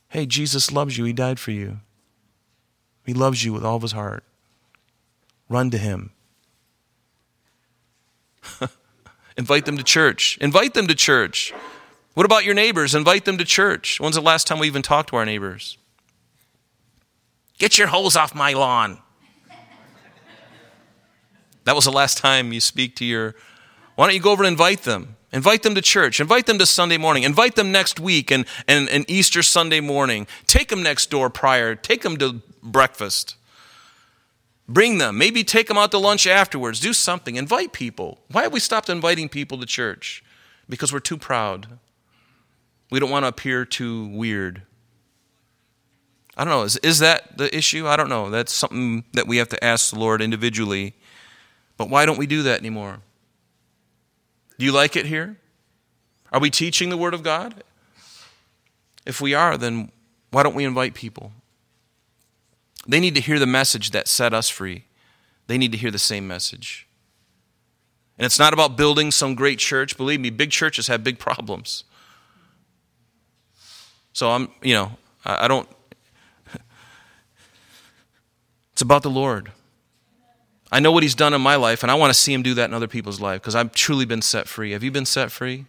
hey, Jesus loves you. He died for you. He loves you with all of his heart. Run to him. Invite them to church. Invite them to church. What about your neighbors? Invite them to church. When's the last time we even talked to our neighbors? Get your hose off my lawn. That was the last time you speak to your... Why don't you go over and invite them? Invite them to church. Invite them to Sunday morning. Invite them next week and Easter Sunday morning. Take them next door prior. Take them to breakfast. Bring them. Maybe take them out to lunch afterwards. Do something. Invite people. Why have we stopped inviting people to church? Because we're too proud. We don't want to appear too weird. I don't know. Is that the issue? I don't know. That's something that we have to ask the Lord individually. But why don't we do that anymore? Do you like it here? Are we teaching the Word of God? If we are, then why don't we invite people? They need to hear the message that set us free. They need to hear the same message. And it's not about building some great church. Believe me, big churches have big problems. So I don't... It's about the Lord. I know what he's done in my life, and I want to see him do that in other people's life, because I've truly been set free. Have you been set free?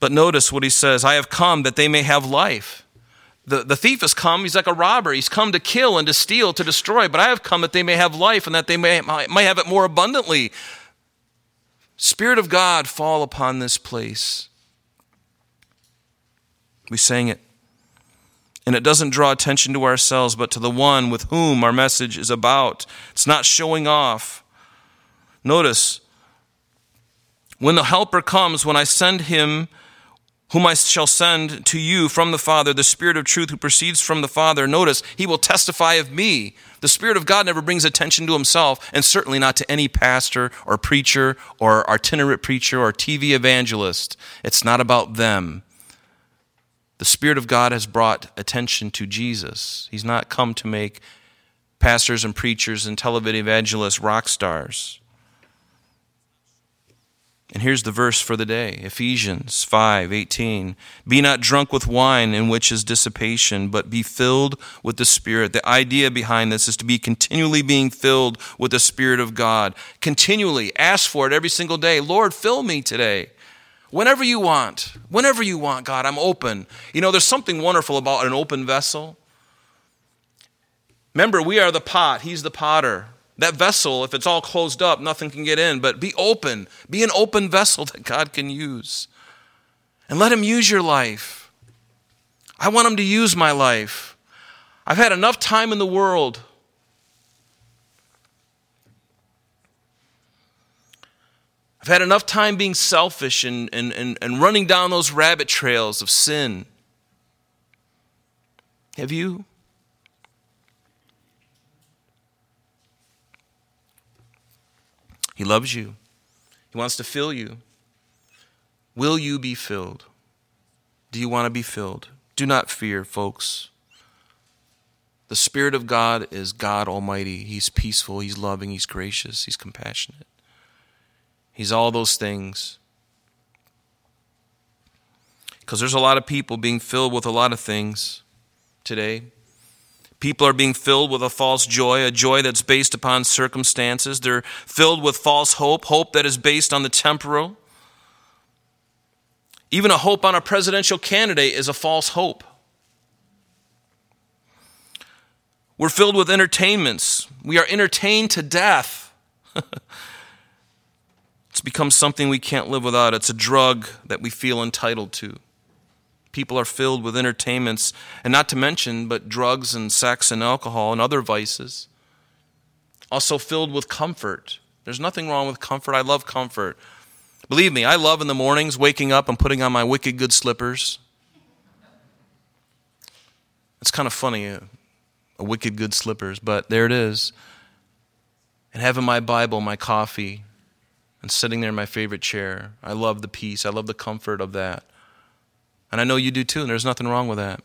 But notice what he says, I have come that they may have life. The thief has come, he's like a robber. He's come to kill and to steal, to destroy, but I have come that they may have life and that they may have it more abundantly. Spirit of God, fall upon this place. We sang it. And it doesn't draw attention to ourselves, but to the one with whom our message is about. It's not showing off. Notice, when the helper comes, when I send him, whom I shall send to you from the Father, the Spirit of truth who proceeds from the Father, notice, he will testify of me. The Spirit of God never brings attention to himself, and certainly not to any pastor or preacher or itinerant preacher or TV evangelist. It's not about them. The Spirit of God has brought attention to Jesus. He's not come to make pastors and preachers and television evangelists rock stars. And here's the verse for the day, Ephesians 5:18. Be not drunk with wine in which is dissipation, but be filled with the Spirit. The idea behind this is to be continually being filled with the Spirit of God. Continually ask for it every single day. Lord, fill me today. Whenever you want, God, I'm open. There's something wonderful about an open vessel. Remember, we are the pot, he's the potter. That vessel, if it's all closed up, nothing can get in, but be open. Be an open vessel that God can use. And let him use your life. I want him to use my life. I've had enough time in the world. I've had enough time being selfish and running down those rabbit trails of sin. Have you? He loves you. He wants to fill you. Will you be filled? Do you want to be filled? Do not fear, folks. The Spirit of God is God Almighty. He's peaceful. He's loving. He's gracious. He's compassionate. He's all those things. Because there's a lot of people being filled with a lot of things today. People are being filled with a false joy, a joy that's based upon circumstances. They're filled with false hope, hope that is based on the temporal. Even a hope on a presidential candidate is a false hope. We're filled with entertainments. We are entertained to death. It's become something we can't live without. It's a drug that we feel entitled to. People are filled with entertainments, and not to mention, but drugs and sex and alcohol and other vices. Also filled with comfort. There's nothing wrong with comfort. I love comfort. Believe me, I love in the mornings waking up and putting on my wicked good slippers. It's kind of funny, a wicked good slippers, but there it is. And having my Bible, my coffee, and sitting there in my favorite chair. I love the peace. I love the comfort of that. And I know you do too, and there's nothing wrong with that.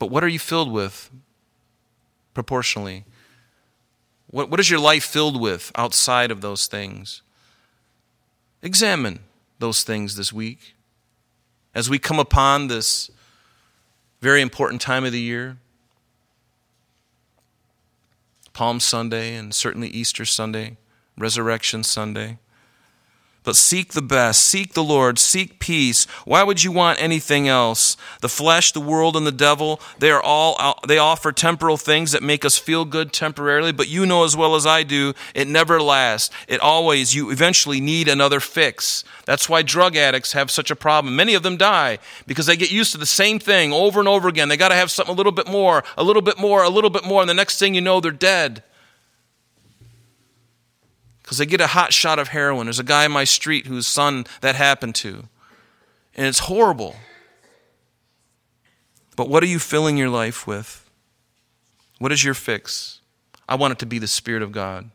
But what are you filled with proportionally? What is your life filled with outside of those things? Examine those things this week. As we come upon this very important time of the year, Palm Sunday and certainly Easter Sunday, Resurrection Sunday. But seek the best, seek the Lord, seek peace. Why would you want anything else? The flesh, the world, and the devil, they offer temporal things that make us feel good temporarily, but you know as well as I do, it never lasts. You eventually need another fix. That's why drug addicts have such a problem. Many of them die because they get used to the same thing over and over again. They got to have something a little bit more, a little bit more, a little bit more, and the next thing you know, they're dead. Because they get a hot shot of heroin. There's a guy on my street whose son that happened to. And it's horrible. But what are you filling your life with? What is your fix? I want it to be the Spirit of God.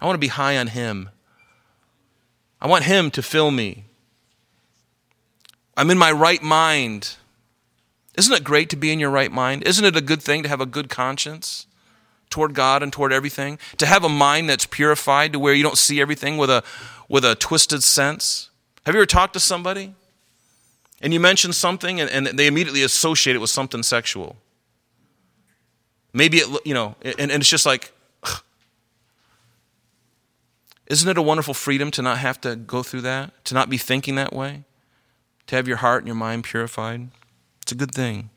I want to be high on Him. I want Him to fill me. I'm in my right mind. Isn't it great to be in your right mind? Isn't it a good thing to have a good conscience toward God and toward everything, to have a mind that's purified to where you don't see everything with a twisted sense? Have you ever talked to somebody and you mention something and they immediately associate it with something sexual? Maybe it, and it's just like, ugh. Isn't it a wonderful freedom to not have to go through that, to not be thinking that way, to have your heart and your mind purified? It's a good thing.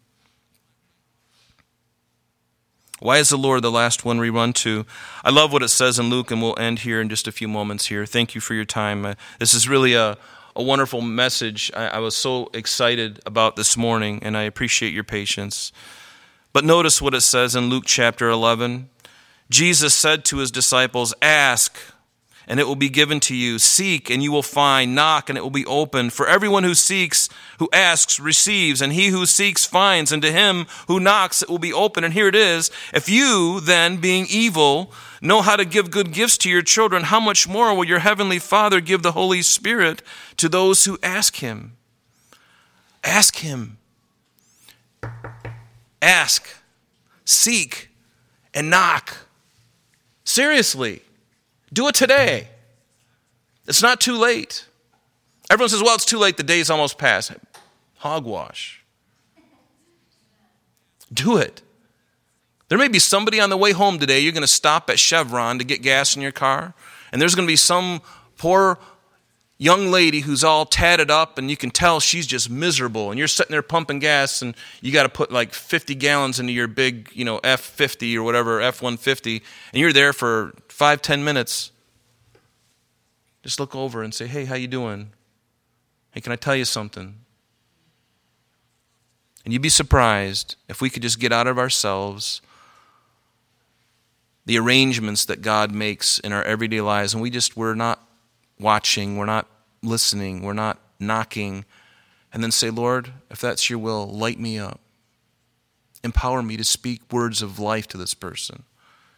Why is the Lord the last one we run to? I love what it says in Luke, and we'll end here in just a few moments here. Thank you for your time. This is really a wonderful message. I was so excited about this morning, and I appreciate your patience. But notice what it says in Luke chapter 11. Jesus said to his disciples, "Ask, and it will be given to you. Seek, and you will find. Knock, and it will be opened. For everyone who seeks, who asks, receives. And he who seeks, finds. And to him who knocks, it will be opened." And here it is. "If you, then, being evil, know how to give good gifts to your children, how much more will your heavenly Father give the Holy Spirit to those who ask him?" Ask him. Ask. Seek. And knock. Seriously. Do it today. It's not too late. Everyone says, "Well, it's too late. The day's almost past." Hogwash. Do it. There may be somebody on the way home today. You're going to stop at Chevron to get gas in your car, and there's going to be some poor young lady who's all tatted up, and you can tell she's just miserable, and you're sitting there pumping gas, and you got to put like 50 gallons into your big, F50 or whatever, F150, and you're there for 5-10 minutes. Just look over and say, "Hey, how you doing? Hey, can I tell you something?" And you'd be surprised if we could just get out of ourselves the arrangements that God makes in our everyday lives, and we're not watching, we're not listening, we're not knocking, and then say, "Lord, if that's your will, light me up. Empower me to speak words of life to this person."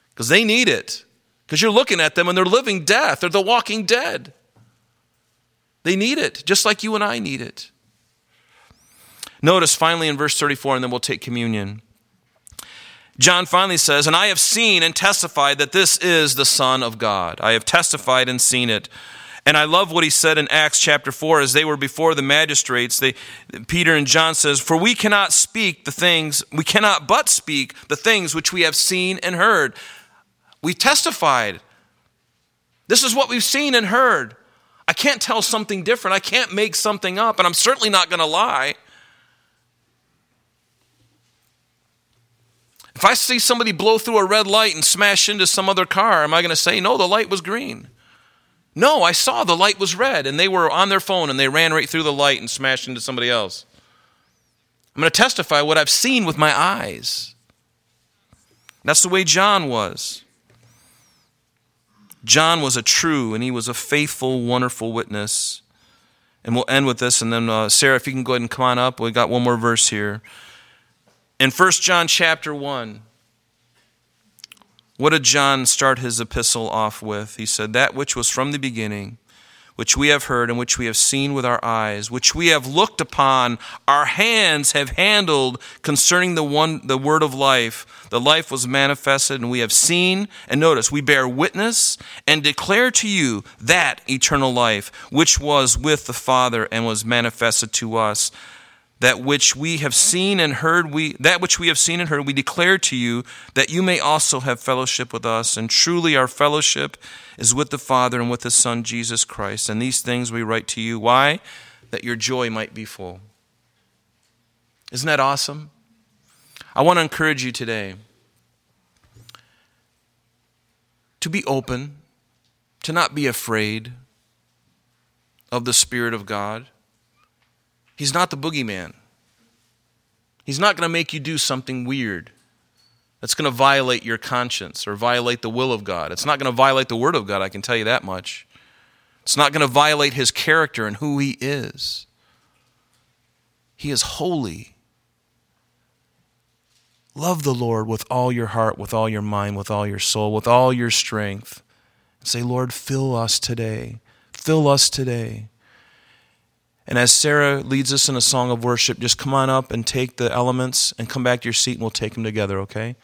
Because they need it. Because you're looking at them and they're living death. They're the walking dead. They need it, just like you and I need it. Notice finally in verse 34, and then we'll take communion. John finally says, "And I have seen and testified that this is the Son of God. I have testified and seen it." And I love what he said in Acts chapter 4, as they were before the magistrates. Peter and John says, "For we cannot but speak the things which we have seen and heard." We testified. This is what we've seen and heard. I can't tell something different. I can't make something up, and I'm certainly not going to lie. If I see somebody blow through a red light and smash into some other car, am I going to say, "No, the light was green"? No, I saw the light was red, and they were on their phone, and they ran right through the light and smashed into somebody else. I'm going to testify what I've seen with my eyes. That's the way John was. John was a true, and he was a faithful, wonderful witness. And we'll end with this, and then Sarah, if you can go ahead and come on up. We've got one more verse here. In 1 John chapter 1, what did John start his epistle off with? He said, "That which was from the beginning, which we have heard and which we have seen with our eyes, which we have looked upon, our hands have handled concerning the word of life. The life was manifested and we have seen," and notice, "we bear witness and declare to you that eternal life, which was with the Father and was manifested to us. That which we have seen and heard, we declare to you, that you may also have fellowship with us. And truly our fellowship is with the Father and with His Son, Jesus Christ. And these things we write to you." Why? "That your joy might be full." Isn't that awesome? I want to encourage you today to be open, to not be afraid of the Spirit of God. He's not the boogeyman. He's not going to make you do something weird that's going to violate your conscience or violate the will of God. It's not going to violate the Word of God, I can tell you that much. It's not going to violate His character and who He is. He is holy. Love the Lord with all your heart, with all your mind, with all your soul, with all your strength. And say, "Lord, fill us today. Fill us today." And as Sarah leads us in a song of worship, just come on up and take the elements and come back to your seat and we'll take them together, okay?